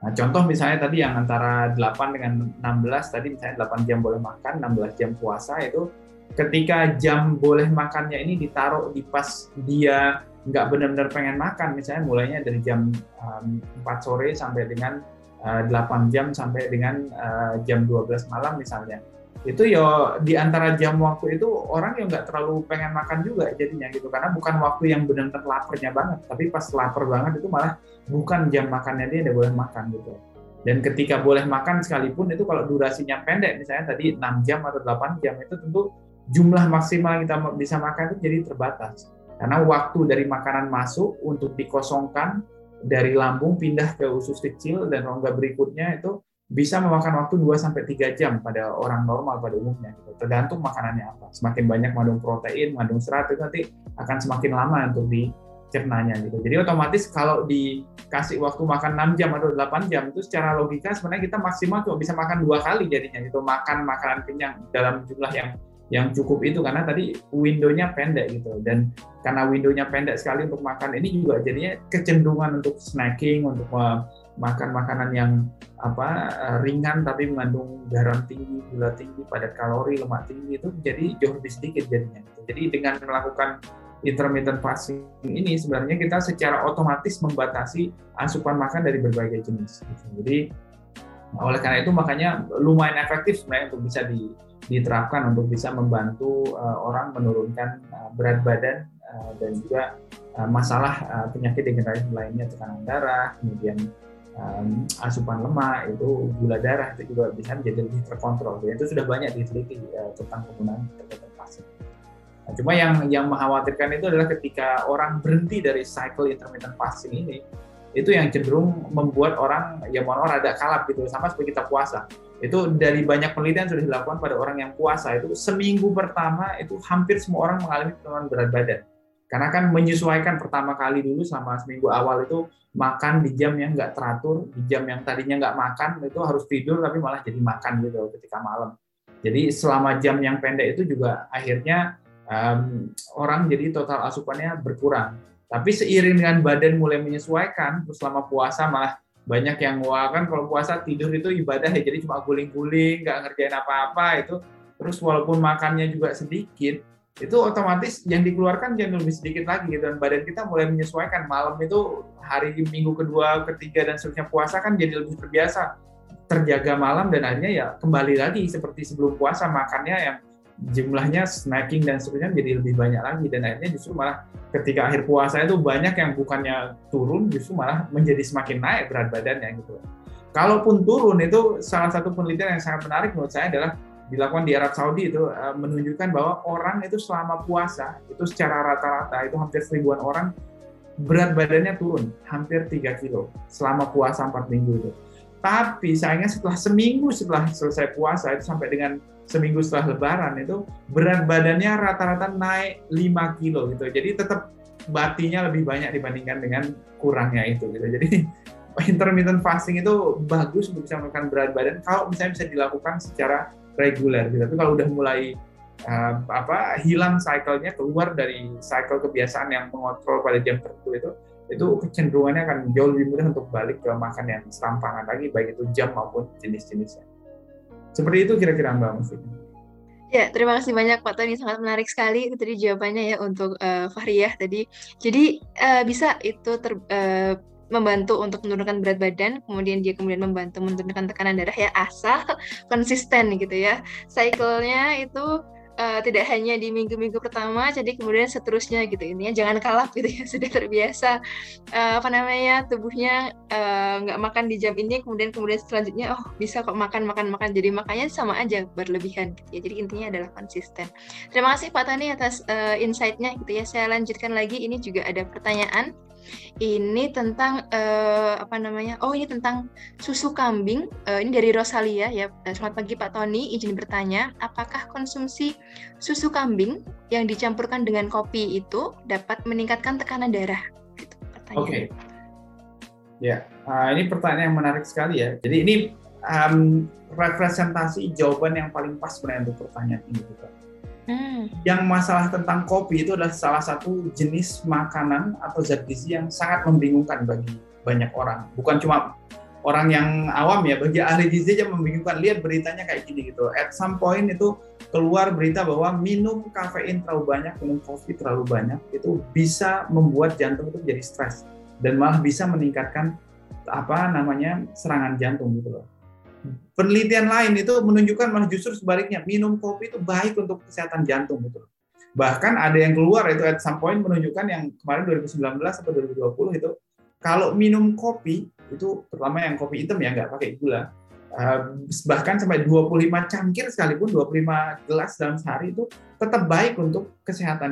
Nah, contoh misalnya tadi yang antara delapan dengan enam belas tadi, misalnya delapan jam boleh makan, enam belas jam puasa, itu ketika jam boleh makannya ini ditaruh di pas dia nggak benar-benar pengen makan, misalnya mulainya dari jam um, empat sore sampai dengan uh, delapan jam sampai dengan uh, jam dua belas malam misalnya, itu ya di antara jam waktu itu orang yang nggak terlalu pengen makan juga jadinya gitu, karena bukan waktu yang benar-benar laparnya banget, tapi pas lapar banget itu malah bukan jam makannya dia udah boleh makan gitu. Dan ketika boleh makan sekalipun itu kalau durasinya pendek, misalnya tadi enam jam atau delapan jam, itu tentu jumlah maksimal kita bisa makan itu jadi terbatas, karena waktu dari makanan masuk untuk dikosongkan dari lambung pindah ke usus kecil dan rongga berikutnya itu bisa memakan waktu dua sampai tiga jam pada orang normal pada umumnya gitu. Tergantung makanannya apa, semakin banyak mengandung protein, mengandung serat itu nanti akan semakin lama untuk dicernanya gitu. Jadi otomatis kalau dikasih waktu makan enam jam atau delapan jam itu secara logika sebenarnya kita maksimal cuma bisa makan dua kali jadinya gitu, makan makanan kenyang dalam jumlah yang yang cukup itu, karena tadi window-nya pendek gitu, dan karena window-nya pendek sekali untuk makan ini juga jadinya kecenderungan untuk snacking, untuk makan makanan yang apa ringan tapi mengandung garam tinggi, gula tinggi, padat kalori, lemak tinggi itu jadi jauh lebih sedikit jadinya. Jadi dengan melakukan intermittent fasting ini sebenarnya kita secara otomatis membatasi asupan makan dari berbagai jenis gitu. Jadi oleh karena itu makanya lumayan efektif sebenarnya untuk bisa di diterapkan untuk bisa membantu uh, orang menurunkan uh, berat badan uh, dan juga uh, masalah uh, penyakit degeneratif lainnya, tekanan darah, kemudian um, asupan lemak, itu gula darah itu juga bisa menjadi lebih terkontrol. Dan itu sudah banyak diteliti uh, tentang penggunaan intermittent fasting. Nah, cuma yang yang mengkhawatirkan itu adalah ketika orang berhenti dari cycle intermittent fasting ini, itu yang cenderung membuat orang ya mohon orang agak kalap gitu, sama seperti kita puasa. Itu dari banyak penelitian sudah dilakukan pada orang yang puasa itu, seminggu pertama itu hampir semua orang mengalami penurunan berat badan, karena kan menyesuaikan pertama kali dulu selama seminggu awal itu makan di jam yang nggak teratur, di jam yang tadinya nggak makan itu harus tidur tapi malah jadi makan gitu ketika malam. Jadi selama jam yang pendek itu juga akhirnya um, orang jadi total asupannya berkurang. Tapi seiring dengan badan mulai menyesuaikan, terus selama puasa malah banyak yang wah kan kalau puasa tidur itu ibadah ya, jadi cuma guling-guling nggak ngerjain apa-apa itu, terus walaupun makannya juga sedikit itu otomatis yang dikeluarkan jadi lebih sedikit lagi gitu, dan badan kita mulai menyesuaikan. Malam itu hari minggu kedua, ketiga dan seterusnya puasa kan jadi lebih terbiasa terjaga malam, dan akhirnya ya kembali lagi seperti sebelum puasa makannya yang jumlahnya snacking dan seterusnya jadi lebih banyak lagi, dan akhirnya justru malah ketika akhir puasa itu banyak yang bukannya turun justru malah menjadi semakin naik berat badannya gitu. Kalaupun turun itu salah satu penelitian yang sangat menarik menurut saya adalah dilakukan di Arab Saudi itu menunjukkan bahwa orang itu selama puasa itu secara rata-rata itu hampir seribuan orang berat badannya turun hampir tiga kilo selama puasa empat minggu itu. Tapi sayangnya setelah seminggu setelah selesai puasa itu sampai dengan seminggu setelah lebaran itu berat badannya rata-rata naik lima kilo gitu. Jadi tetap batinya lebih banyak dibandingkan dengan kurangnya itu gitu. Jadi intermittent fasting itu bagus untuk bisa menekan berat badan kalau misalnya bisa dilakukan secara reguler gitu. Tapi kalau udah mulai uh, apa hilang cycle-nya, keluar dari cycle kebiasaan yang mengontrol pada jam tertentu itu, itu kecenderungannya akan jauh lebih mudah untuk balik ke makan yang serampangan lagi, baik itu jam maupun jenis-jenisnya. Seperti itu kira-kira Mbak Mufi. Ya, terima kasih banyak Pak Tony, sangat menarik sekali tadi jawabannya ya untuk uh, Fahriyah tadi. Jadi uh, bisa itu ter, uh, membantu untuk menurunkan berat badan, kemudian dia kemudian membantu menurunkan tekanan darah ya, asal konsisten gitu ya. Cycle-nya itu uh, tidak hanya di minggu-minggu pertama, jadi kemudian seterusnya gitu. Intinya jangan kalap gitu ya, sudah terbiasa uh, apa namanya tubuhnya nggak uh, makan di jam ini, kemudian kemudian selanjutnya oh bisa kok makan makan makan. Jadi makanya sama aja berlebihan gitu ya. Jadi intinya adalah konsisten. Terima kasih Pak Tani atas uh, insight-nya gitu ya. Saya lanjutkan lagi, ini juga ada pertanyaan. Ini tentang uh, apa namanya? Oh, ini tentang susu kambing. Uh, ini dari Rosalia ya. Selamat pagi Pak Tony, izin bertanya, apakah konsumsi susu kambing yang dicampurkan dengan kopi itu dapat meningkatkan tekanan darah? Gitu, pertanyaan. Oke. Okay. Ya, uh, ini pertanyaan yang menarik sekali ya. Jadi ini um, representasi jawaban yang paling pas sebenarnya untuk pertanyaan ini juga. Hmm. Yang masalah tentang kopi itu adalah salah satu jenis makanan atau zat gizi yang sangat membingungkan bagi banyak orang. Bukan cuma orang yang awam ya, bagi ahli gizi aja membingungkan. Lihat beritanya kayak gini gitu. At some point itu keluar berita bahwa minum kafein terlalu banyak, minum kopi terlalu banyak, itu bisa membuat jantung itu jadi stres dan malah bisa meningkatkan apa namanya serangan jantung gitu loh. Penelitian lain itu menunjukkan malah justru sebaliknya, minum kopi itu baik untuk kesehatan jantung gitu. Bahkan ada yang keluar itu at some point menunjukkan yang kemarin dua ribu sembilan belas atau dua ribu dua puluh itu, kalau minum kopi itu terutama yang kopi hitam ya, nggak pakai gula, bahkan sampai dua puluh lima cangkir sekalipun, dua puluh lima gelas dalam sehari itu tetap baik untuk kesehatan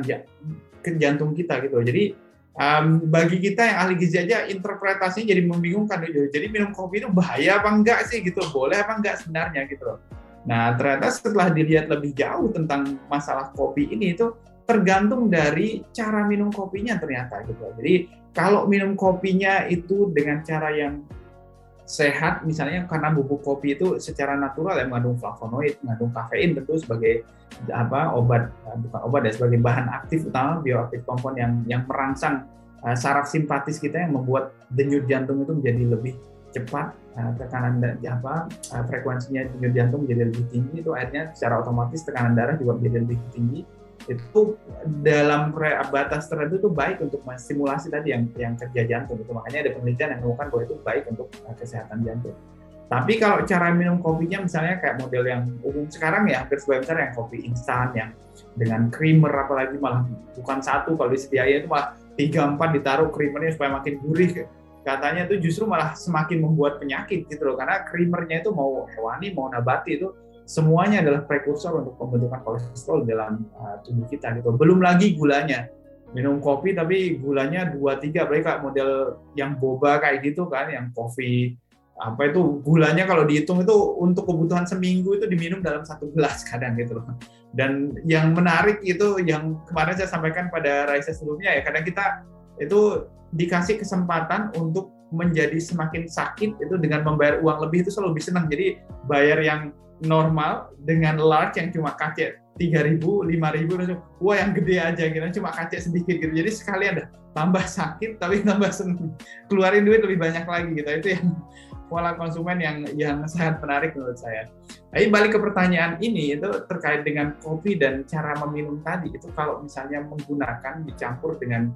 jantung kita gitu. Jadi Um, bagi kita yang ahli gizi aja interpretasinya jadi membingungkan gitu. Jadi minum kopi itu bahaya apa enggak sih gitu, boleh apa enggak sebenarnya gitu. Nah ternyata setelah dilihat lebih jauh tentang masalah kopi ini itu tergantung dari cara minum kopinya ternyata gitu. Jadi kalau minum kopinya itu dengan cara yang sehat, misalnya karena bubuk kopi itu secara natural yang mengandung flavonoid, mengandung kafein tentu sebagai apa obat bukan obat ya, sebagai bahan aktif utama bioaktif kompon yang yang merangsang uh, saraf simpatis kita yang membuat denyut jantung itu menjadi lebih cepat, uh, tekanan apa uh, frekuensinya denyut jantung menjadi lebih tinggi, itu akhirnya secara otomatis tekanan darah juga menjadi lebih tinggi. Itu dalam re- batas tertentu itu baik untuk stimulasi tadi yang yang kerja jantung itu, makanya ada penelitian yang menemukan bahwa itu baik untuk uh, kesehatan jantung. Tapi kalau cara minum kopinya misalnya kayak model yang umum sekarang ya, hampir sebagian besar yang kopi instan, yang dengan creamer apalagi, malah bukan satu kalau disediain itu malah tiga empat ditaruh creamernya supaya makin gurih. Katanya itu justru malah semakin membuat penyakit gitu loh, karena creamernya itu mau hewani, mau nabati itu semuanya adalah prekursor untuk pembentukan kolesterol dalam uh, tubuh kita gitu. Belum lagi gulanya. Minum kopi tapi gulanya dua tiga, apalagi kayak model yang boba kayak gitu kan, yang kopi apa itu gulanya kalau dihitung itu untuk kebutuhan seminggu itu diminum dalam satu gelas kadang gitu loh. Dan yang menarik itu yang kemarin saya sampaikan pada Raisa sebelumnya ya, kadang kita itu dikasih kesempatan untuk menjadi semakin sakit itu dengan membayar uang lebih, itu selalu lebih senang. Jadi bayar yang normal dengan large yang cuma kacet tiga ribu, lima ribu, wah yang gede aja gitu, cuma kacet sedikit gitu. Jadi sekalian dah tambah sakit tapi tambah senang, keluarin duit lebih banyak lagi gitu. Itu yang pola konsumen yang yang sangat menarik menurut saya. Tapi balik ke pertanyaan ini, itu terkait dengan kopi dan cara meminum tadi, itu kalau misalnya menggunakan dicampur dengan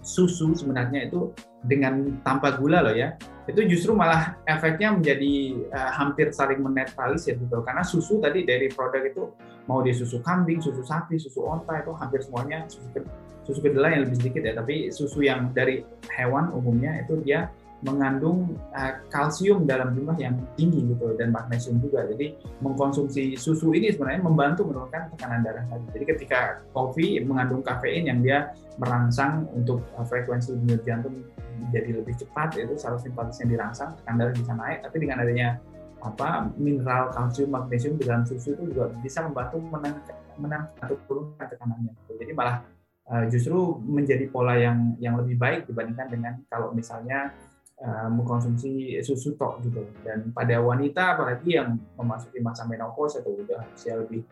susu sebenarnya itu dengan tanpa gula loh ya, itu justru malah efeknya menjadi uh, hampir saling menetralisir gitu. Karena susu tadi dari produk itu, mau di susu kambing, susu sapi, susu onta, itu hampir semuanya susu, susu kedelai yang lebih sedikit ya, tapi susu yang dari hewan umumnya itu dia mengandung uh, kalsium dalam jumlah yang tinggi gitu, dan magnesium juga. Jadi mengkonsumsi susu ini sebenarnya membantu menurunkan tekanan darah tadi. Jadi ketika kopi mengandung kafein yang dia merangsang untuk uh, frekuensi denyut jantung menjadi lebih cepat, itu saraf simpatisnya dirangsang, tekanan darah bisa naik. Tapi dengan adanya apa mineral kalsium magnesium di dalam susu itu juga bisa membantu menangkap menang atau menurunkan tekanannya gitu. Jadi malah uh, justru menjadi pola yang yang lebih baik dibandingkan dengan kalau misalnya Uh, mengkonsumsi susu tok gitu. Dan pada wanita apalagi yang memasuki masa menopause atau udah usia lebih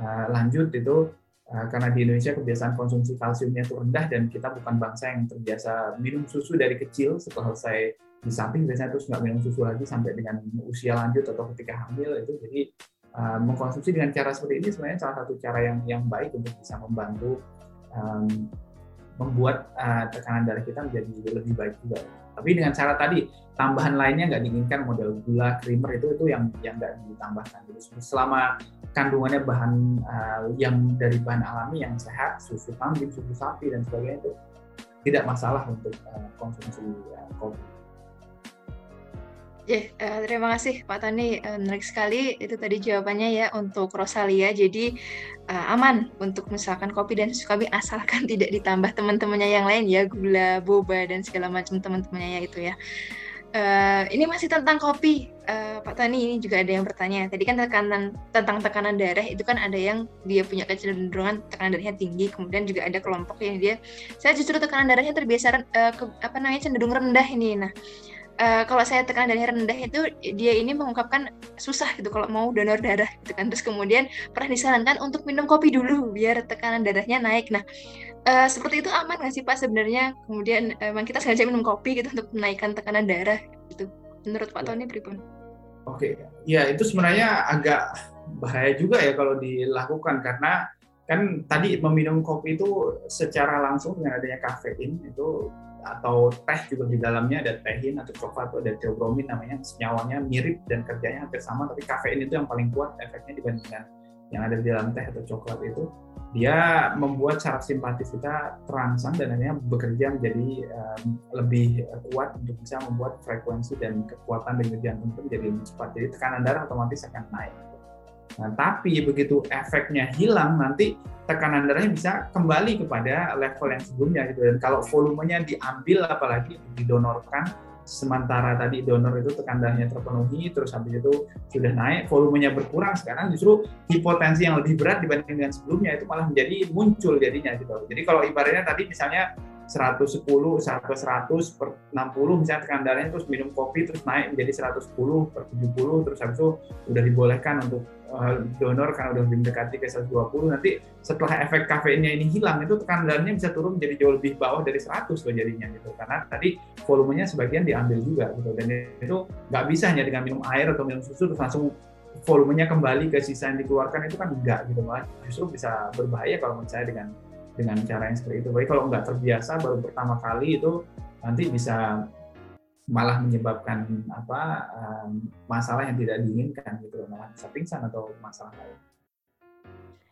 uh, lanjut itu, uh, karena di Indonesia kebiasaan konsumsi kalsiumnya itu rendah, dan kita bukan bangsa yang terbiasa minum susu dari kecil. Setelah selesai disamping biasanya terus nggak minum susu lagi sampai dengan usia lanjut atau ketika hamil itu. Jadi uh, mengkonsumsi dengan cara seperti ini sebenarnya salah satu cara yang yang baik untuk bisa membantu um, membuat uh, tekanan darah kita menjadi lebih baik juga. Tapi dengan cara tadi, tambahan lainnya nggak diinginkan, model gula, creamer itu itu yang yang nggak ditambahkan. Jadi selama kandungannya bahan uh, yang dari bahan alami yang sehat, susu kambing, susu sapi dan sebagainya itu tidak masalah untuk uh, konsumsi uh, kopi. Yeah, uh, terima kasih Pak Tony, uh, menarik sekali itu tadi jawabannya ya untuk Rosalia. Jadi uh, aman untuk misalkan kopi dan susu kambing asalkan tidak ditambah teman-temannya yang lain ya, gula, boba dan segala macam teman-temannya ya itu ya. Uh, ini masih tentang kopi, uh, Pak Tony, ini juga ada yang bertanya. Tadi kan tekanan, tentang tekanan darah itu kan ada yang dia punya kecenderungan tekanan darahnya tinggi, kemudian juga ada kelompok yang dia saya justru tekanan darahnya terbiasa uh, ke, apa namanya cenderung rendah ini. Nah. Uh, kalau saya tekanan darah rendah itu dia ini mengungkapkan susah gitu kalau mau donor darah gitu kan, terus kemudian pernah disarankan untuk minum kopi dulu biar tekanan darahnya naik. Nah uh, seperti itu aman nggak sih Pak sebenarnya, kemudian emang kita sengaja minum kopi gitu untuk menaikkan tekanan darah gitu, menurut Pak Tony pripun? Oke, ya itu sebenarnya agak bahaya juga ya kalau dilakukan, karena kan tadi meminum kopi itu secara langsung dengan adanya kafein itu, atau teh juga di dalamnya ada tehin atau coklat atau ada teobromin namanya, senyawanya mirip dan kerjanya hampir sama, tapi kafein itu yang paling kuat efeknya dibandingkan yang ada di dalam teh atau coklat. Itu dia membuat saraf simpatis kita terangsang dan akhirnya bekerja menjadi um, lebih kuat untuk bisa membuat frekuensi dan kekuatan denyut jantung itu menjadi lebih cepat, jadi tekanan darah otomatis akan naik. Nah, tapi begitu efeknya hilang, nanti tekanan darahnya bisa kembali kepada level yang sebelumnya gitu. Dan kalau volumenya diambil apalagi didonorkan, sementara tadi donor itu tekanan darahnya terpenuhi, terus habis itu sudah naik, volumenya berkurang, sekarang justru hipotensi yang lebih berat dibanding dengan sebelumnya itu malah menjadi muncul jadinya gitu. Jadi kalau ibaratnya tadi misalnya seratus sepuluh sampai seratus per enam puluh misalnya tekanan darahnya, terus minum kopi terus naik menjadi seratus sepuluh per tujuh puluh, terus habis itu udah dibolehkan untuk uh, donor karena udah mendekati ke seratus dua puluh, nanti setelah efek kafeinnya ini hilang itu tekanan darahnya bisa turun menjadi jauh lebih bawah dari seratus loh jadinya gitu, karena tadi volumenya sebagian diambil juga gitu. Dan itu nggak bisa hanya dengan minum air atau minum susu terus langsung volumenya kembali ke sisa yang dikeluarkan, itu kan enggak gitu, malah justru bisa berbahaya kalau menurut saya dengan dengan cara yang seperti itu. Baik kalau nggak terbiasa baru pertama kali itu nanti bisa malah menyebabkan apa um, masalah yang tidak diinginkan gitu, malah bisa pingsan atau masalah lain.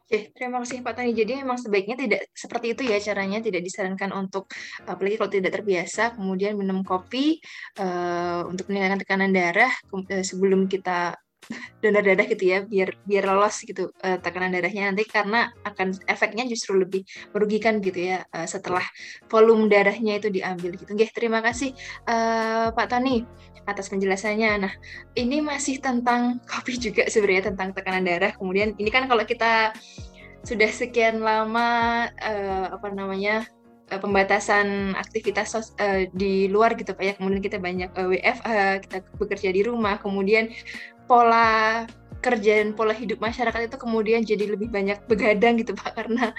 Oke, terima kasih Pak Tony. Jadi memang sebaiknya tidak seperti itu ya caranya, tidak disarankan untuk apalagi kalau tidak terbiasa kemudian minum kopi uh, untuk menghilangkan tekanan darah uh, sebelum kita donor darah gitu ya, biar biar lolos gitu uh, tekanan darahnya nanti, karena akan efeknya justru lebih merugikan gitu ya uh, setelah volume darahnya itu diambil gitu. Nggih, terima kasih uh, Pak Tony atas penjelasannya. Nah, ini masih tentang kopi juga sebenarnya, tentang tekanan darah. Kemudian ini kan kalau kita sudah sekian lama uh, apa namanya pembatasan aktivitas sos, uh, di luar gitu Pak ya, kemudian kita banyak uh, W F H, kita bekerja di rumah, kemudian pola kerja dan pola hidup masyarakat itu kemudian jadi lebih banyak begadang gitu Pak, karena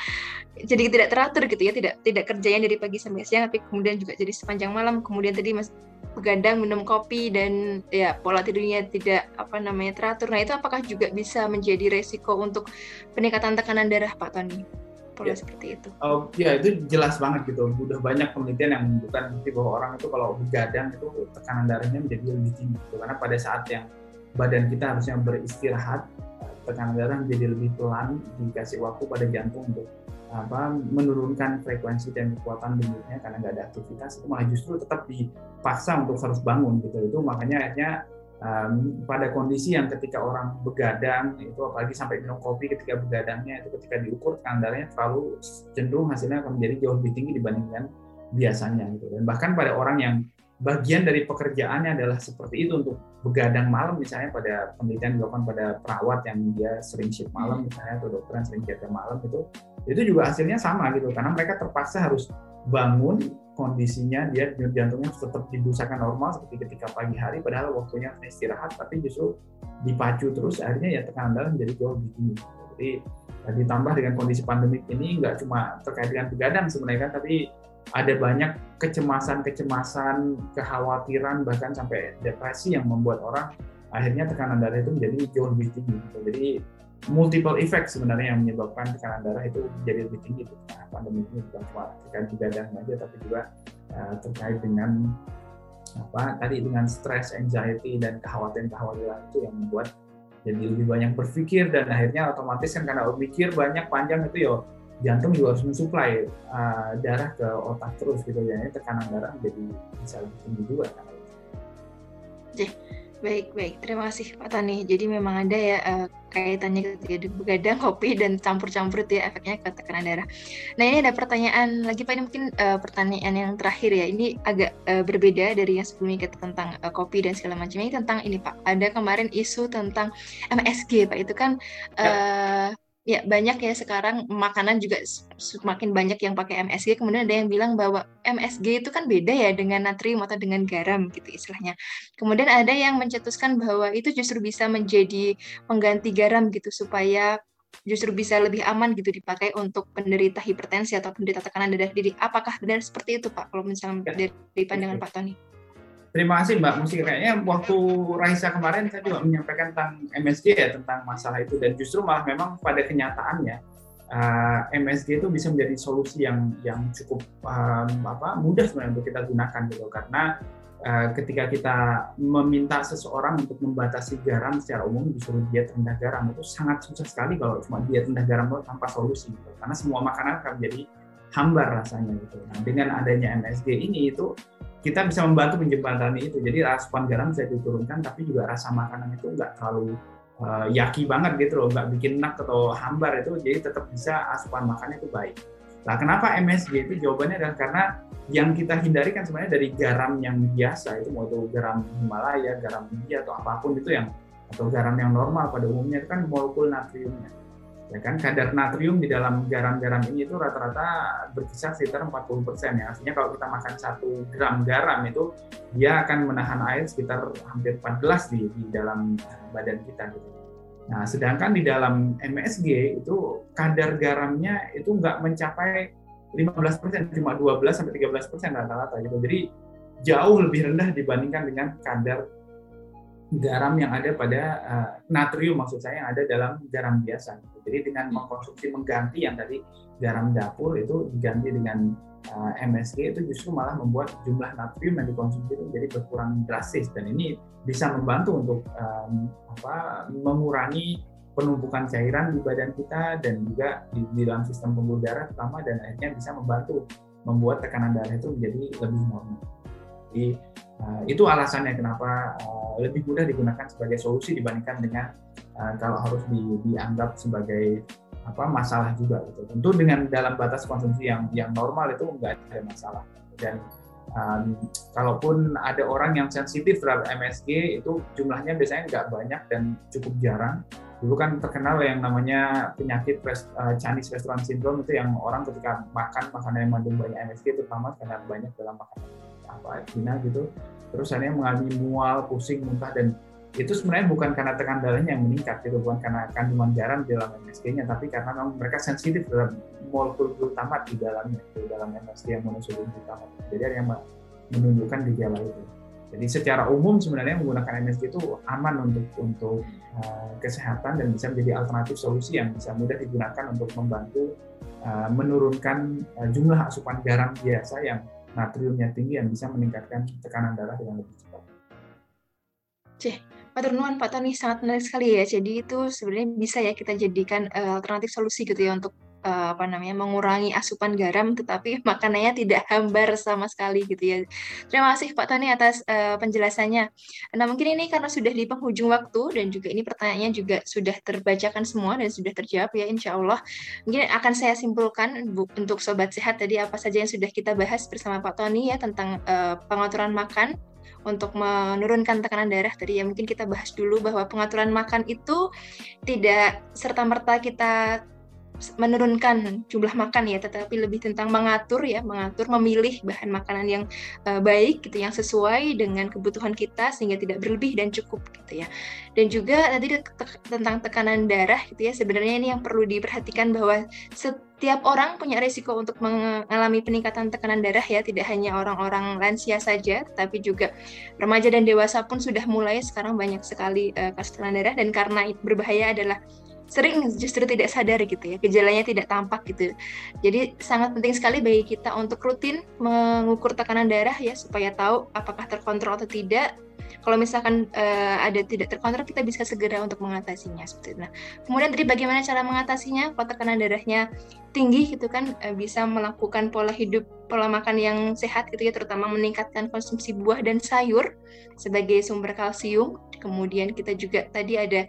jadi tidak teratur gitu ya, tidak tidak kerjanya dari pagi sampai siang tapi kemudian juga jadi sepanjang malam, kemudian tadi Mas begadang minum kopi dan ya pola tidurnya tidak apa namanya teratur. Nah, itu apakah juga bisa menjadi resiko untuk peningkatan tekanan darah Pak Tony? Pola ya, seperti itu. Oh, ya itu jelas banget gitu. Udah banyak penelitian yang menunjukkan bukti bahwa orang itu kalau begadang itu tekanan darahnya menjadi lebih tinggi. Gitu. Karena pada saat yang badan kita harusnya beristirahat, tekanan darah menjadi lebih pelan, dikasih waktu pada jantung untuk apa menurunkan frekuensi dan kekuatan denyutnya karena nggak ada aktivitas, itu malah justru tetap dipaksa untuk harus bangun gitu. Itu makanya akhirnya Um, pada kondisi yang ketika orang begadang itu apalagi sampai minum kopi ketika begadangnya itu, ketika diukur tekanan darahnya terlalu cenderung hasilnya akan menjadi jauh lebih tinggi dibandingkan biasanya gitu. Dan bahkan pada orang yang bagian dari pekerjaannya adalah seperti itu untuk begadang malam, misalnya pada penelitian dilakukan pada perawat yang dia sering shift malam misalnya, atau dokter yang sering jaga malam gitu, itu juga hasilnya sama gitu, karena mereka terpaksa harus bangun, kondisinya dia jantungnya tetap dibusakan normal seperti ketika pagi hari, padahal waktunya istirahat, tapi justru dipacu terus akhirnya ya tekanan darah menjadi jauh lebih tinggi. Jadi ditambah dengan kondisi pandemik ini nggak cuma terkait dengan begadang sebenarnya kan, tapi ada banyak kecemasan-kecemasan, kekhawatiran, bahkan sampai depresi yang membuat orang akhirnya tekanan darah itu menjadi jauh lebih tinggi. Jadi multiple effect sebenarnya yang menyebabkan tekanan darah itu jadi lebih tinggi karena pandemi ini, bukan cuma tekanan ibadah saja, tapi juga uh, terkait dengan apa tadi, dengan stres, anxiety, dan kekhawatiran-kekhawatiran itu yang membuat jadi lebih banyak berpikir, dan akhirnya otomatis kan karena berpikir banyak panjang itu ya jantung juga harus mensuplai uh, darah ke otak terus gitu, jadi tekanan darah menjadi bisa lebih tinggi juga karena itu. Oke, baik-baik, terima kasih Pak Tony. Jadi memang ada ya uh, kaitannya ketika begadang, kopi, dan campur-campur itu ya efeknya ke tekanan darah. Nah, ini ada pertanyaan lagi Pak, ini mungkin uh, pertanyaan yang terakhir ya, ini agak uh, berbeda dari yang sebelumnya tentang uh, kopi dan segala macamnya. Ini tentang ini Pak, ada kemarin isu tentang M S G Pak, itu kan uh, ya. ya banyak ya sekarang makanan juga semakin banyak yang pakai M S G, kemudian ada yang bilang bahwa M S G itu kan beda ya dengan natrium atau dengan garam gitu istilahnya. Kemudian ada yang mencetuskan bahwa itu justru bisa menjadi pengganti garam gitu, supaya justru bisa lebih aman gitu dipakai untuk penderita hipertensi atau penderita tekanan darah. Jadi apakah benar seperti itu Pak, kalau misalnya dari pandangan Pak Tony? Terima kasih Mbak Mustika. Kayaknya waktu Raisa kemarin saya juga menyampaikan tentang M S G ya, tentang masalah itu, dan justru malah memang pada kenyataannya Uh, M S G itu bisa menjadi solusi yang yang cukup um, apa, mudah sebenarnya untuk kita gunakan gitu, karena uh, ketika kita meminta seseorang untuk membatasi garam secara umum, disuruh diet rendah garam, itu sangat susah sekali kalau cuma diet rendah garam tanpa solusi gitu, karena semua makanan akan menjadi hambar rasanya gitu. Nah, dengan adanya M S G ini itu kita bisa membantu menjembatani itu, jadi asupan garam bisa diturunkan tapi juga rasa makanan itu nggak terlalu Uh, yaki banget gitu loh, nggak bikin enak atau hambar itu, jadi tetap bisa asupan makannya itu baik. Nah, kenapa M S G itu? Jawabannya adalah karena yang kita hindari kan sebenarnya dari garam yang biasa itu, mau itu garam Himalaya, garam India atau apapun itu, yang atau garam yang normal pada umumnya itu kan molekul natriumnya. Ya kan, kadar natrium di dalam garam-garam ini itu rata-rata berkisar sekitar empat puluh persen ya. Artinya kalau kita makan satu gram garam itu dia akan menahan air sekitar hampir empat gelas di, di dalam badan kita gitu. Nah, sedangkan di dalam M S G itu kadar garamnya itu nggak mencapai lima belas persen, cuma dua belas sampai tiga belas persen rata-rata gitu. Jadi jauh lebih rendah dibandingkan dengan kadar garam yang ada pada uh, natrium maksud saya yang ada dalam garam biasa. Jadi dengan mengkonsumsi mengganti yang tadi garam dapur itu diganti dengan uh, M S G, itu justru malah membuat jumlah natrium yang dikonsumsi itu jadi berkurang drastis, dan ini bisa membantu untuk um, apa, mengurangi penumpukan cairan di badan kita dan juga di, di dalam sistem pembuluh darah terutama, dan akhirnya bisa membantu membuat tekanan darah itu menjadi lebih normal. Jadi Uh, itu alasannya kenapa uh, lebih mudah digunakan sebagai solusi dibandingkan dengan uh, kalau harus di, dianggap sebagai apa masalah juga gitu. Tentu dengan dalam batas konsumsi yang yang normal itu nggak ada masalah. Dan um, kalaupun ada orang yang sensitif terhadap M S G itu jumlahnya biasanya nggak banyak dan cukup jarang. Dulu kan terkenal yang namanya penyakit res, uh, Chinese restaurant syndrome, itu yang orang ketika makan makanan yang mengandung banyak M S G, terutama karena banyak dalam makanan apa Cina gitu, terus hanya mengalami mual, pusing, muntah, dan itu sebenarnya bukan karena tekanan darahnya yang meningkat gitu, bukan karena kandungan garam di dalam M S G-nya, tapi karena memang mereka sensitif terhadap molekul glutamat di dalamnya, di dalam M S G yang monosodium glutamat. Jadi ada yang menunjukkan gejala itu. Jadi secara umum sebenarnya menggunakan M S G itu aman untuk untuk uh, kesehatan, dan bisa menjadi alternatif solusi yang bisa mudah digunakan untuk membantu uh, menurunkan uh, jumlah asupan garam biasa yang natriumnya tinggi, yang bisa meningkatkan tekanan darah dengan lebih cepat. Cih, Paturnuan Pak Tony, sangat menarik sekali ya. Jadi itu sebenarnya bisa ya kita jadikan uh, alternatif solusi gitu ya untuk uh, apa namanya mengurangi asupan garam, tetapi makanannya tidak hambar sama sekali gitu ya. Terima kasih Pak Tony atas uh, penjelasannya. Nah, mungkin ini karena sudah di penghujung waktu, dan juga ini pertanyaannya juga sudah terbacakan semua dan sudah terjawab ya insya Allah. Mungkin akan saya simpulkan bu, untuk Sobat Sehat tadi apa saja yang sudah kita bahas bersama Pak Tony ya, tentang uh, pengaturan makan untuk menurunkan tekanan darah tadi ya. Mungkin kita bahas dulu bahwa pengaturan makan itu tidak serta-merta kita menurunkan jumlah makan ya, tetapi lebih tentang mengatur ya, mengatur, memilih bahan makanan yang uh, baik gitu, yang sesuai dengan kebutuhan kita sehingga tidak berlebih dan cukup gitu ya. Dan juga tadi te- tentang tekanan darah gitu ya, sebenarnya ini yang perlu diperhatikan bahwa set- Tiap orang punya risiko untuk mengalami peningkatan tekanan darah ya, tidak hanya orang-orang lansia saja, tapi juga remaja dan dewasa pun sudah mulai sekarang banyak sekali uh, kasus tekanan darah, dan karena berbahaya adalah sering justru tidak sadar gitu ya, gejalanya tidak tampak gitu. Jadi sangat penting sekali bagi kita untuk rutin mengukur tekanan darah ya, supaya tahu apakah terkontrol atau tidak. Kalau misalkan uh, ada tidak terkontrol, kita bisa segera untuk mengatasinya seperti itu. Nah, kemudian tadi bagaimana cara mengatasinya? Kalau tekanan darahnya tinggi gitu kan, uh, bisa melakukan pola hidup, pola makan yang sehat gitu ya, terutama meningkatkan konsumsi buah dan sayur sebagai sumber kalsium. Kemudian kita juga tadi ada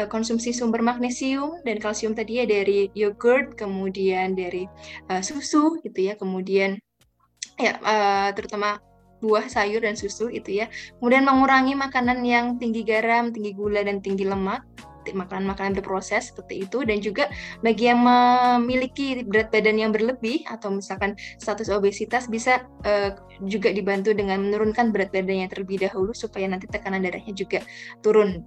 uh, konsumsi sumber magnesium dan kalsium tadi ya, dari yogurt, kemudian dari uh, susu gitu ya, kemudian ya uh, terutama buah, sayur, dan susu itu ya. Kemudian mengurangi makanan yang tinggi garam, tinggi gula, dan tinggi lemak, makanan-makanan berproses seperti itu. Dan juga bagi yang memiliki berat badan yang berlebih atau misalkan status obesitas, bisa uh, juga dibantu dengan menurunkan berat badannya terlebih dahulu supaya nanti tekanan darahnya juga turun.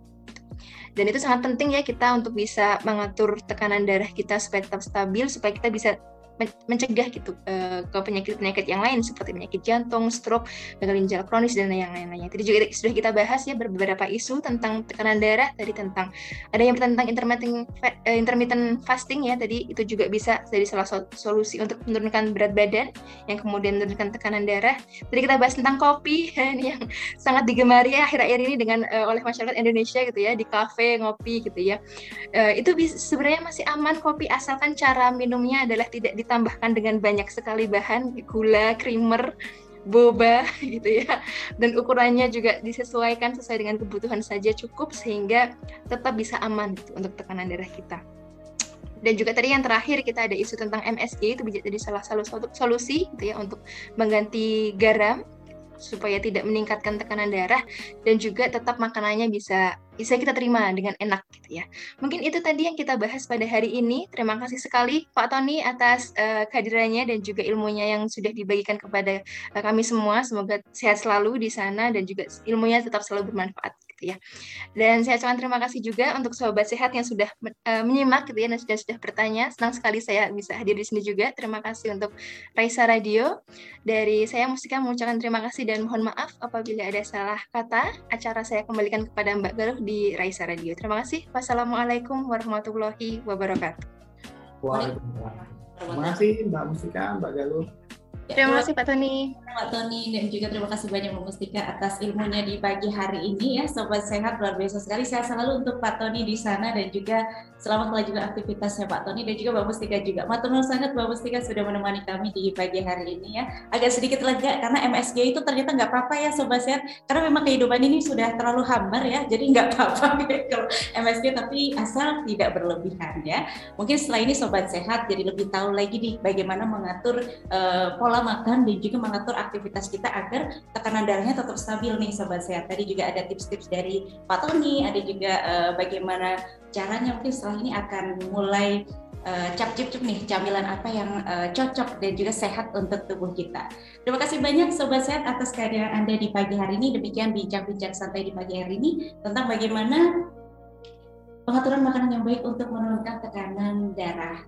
Dan itu sangat penting ya, kita untuk bisa mengatur tekanan darah kita supaya tetap stabil, supaya kita bisa mencegah gitu uh, ke penyakit-penyakit yang lain seperti penyakit jantung, stroke, gagal ginjal kronis, dan yang lain-lainnya. Tadi juga sudah kita bahas ya beberapa isu tentang tekanan darah, tadi tentang ada yang tentang intermittent intermittent fasting ya, tadi itu juga bisa jadi salah solusi untuk menurunkan berat badan yang kemudian menurunkan tekanan darah. Tadi kita bahas tentang kopi yang sangat digemari ya, akhir-akhir ini dengan uh, oleh masyarakat Indonesia gitu ya, di kafe ngopi gitu ya. Uh, itu bisa, sebenarnya masih aman kopi, asalkan cara minumnya adalah tidak di tambahkan dengan banyak sekali bahan, gula, creamer, boba gitu ya, dan ukurannya juga disesuaikan sesuai dengan kebutuhan saja cukup, sehingga tetap bisa aman gitu, untuk tekanan darah kita. Dan juga tadi yang terakhir kita ada isu tentang M S G, itu bisa jadi salah satu solusi gitu ya, untuk mengganti garam supaya tidak meningkatkan tekanan darah, dan juga tetap makanannya bisa bisa kita terima dengan enak gitu ya. Mungkin itu tadi yang kita bahas pada hari ini. Terima kasih sekali Pak Tony atas uh, kehadirannya dan juga ilmunya yang sudah dibagikan kepada uh, kami semua. Semoga sehat selalu di sana dan juga ilmunya tetap selalu bermanfaat gitu ya. Dan saya ucapkan terima kasih juga untuk Sobat Sehat yang sudah uh, menyimak gitu ya, dan sudah sudah bertanya. Senang sekali saya bisa hadir di sini juga. Terima kasih untuk Raisa Radio. Dari saya Mustika mengucapkan terima kasih dan mohon maaf apabila ada salah kata. Acara saya kembalikan kepada Mbak Galuh di Raisa Radio. Terima kasih. Wassalamualaikum warahmatullahi wabarakatuh. Waalaikumsalam. Terima kasih Mbak Mustika, Mbak Galuh. Terima kasih Pak Tony. Pak Tony, dan juga terima kasih banyak Mbak Mustika atas ilmunya di pagi hari ini ya, Sobat Sehat, luar biasa sekali. Saya selalu untuk Pak Tony di sana, dan juga selamat melanjutkan aktivitasnya Pak Tony, dan juga Mbak Mustika juga. Matur nuwun sangat Mbak Mustika sudah menemani kami di pagi hari ini ya. Agak sedikit lega karena M S G itu ternyata nggak apa-apa ya Sobat Sehat, karena memang kehidupan ini sudah terlalu hambar ya, jadi nggak apa-apa kalau M S G, tapi asal tidak berlebihan ya. Mungkin setelah ini Sobat Sehat jadi lebih tahu lagi nih bagaimana mengatur uh, pola makan dan juga mengatur aktivitas kita agar tekanan darahnya tetap stabil nih Sobat Sehat. Tadi juga ada tips-tips dari Pak Tony, ada juga uh, bagaimana caranya. Mungkin setelah ini akan mulai Uh, cap-cip-cip nih camilan apa yang uh, cocok dan juga sehat untuk tubuh kita. Terima kasih banyak Sobat Sehat atas kehadiran Anda di pagi hari ini. Demikian bincang-bincang santai di pagi hari ini tentang bagaimana pengaturan makanan yang baik untuk menurunkan tekanan darah.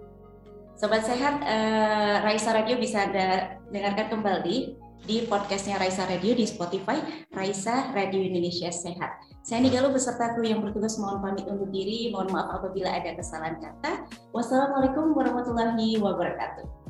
Sobat Sehat, uh, Raisa Radio bisa Anda dengarkan kembali di podcastnya Raisa Radio di Spotify, Raisa Radio Indonesia Sehat. Saya Nigalu beserta kru yang bertugas mohon pamit undur diri, mohon maaf apabila ada kesalahan kata. Wassalamualaikum warahmatullahi wabarakatuh.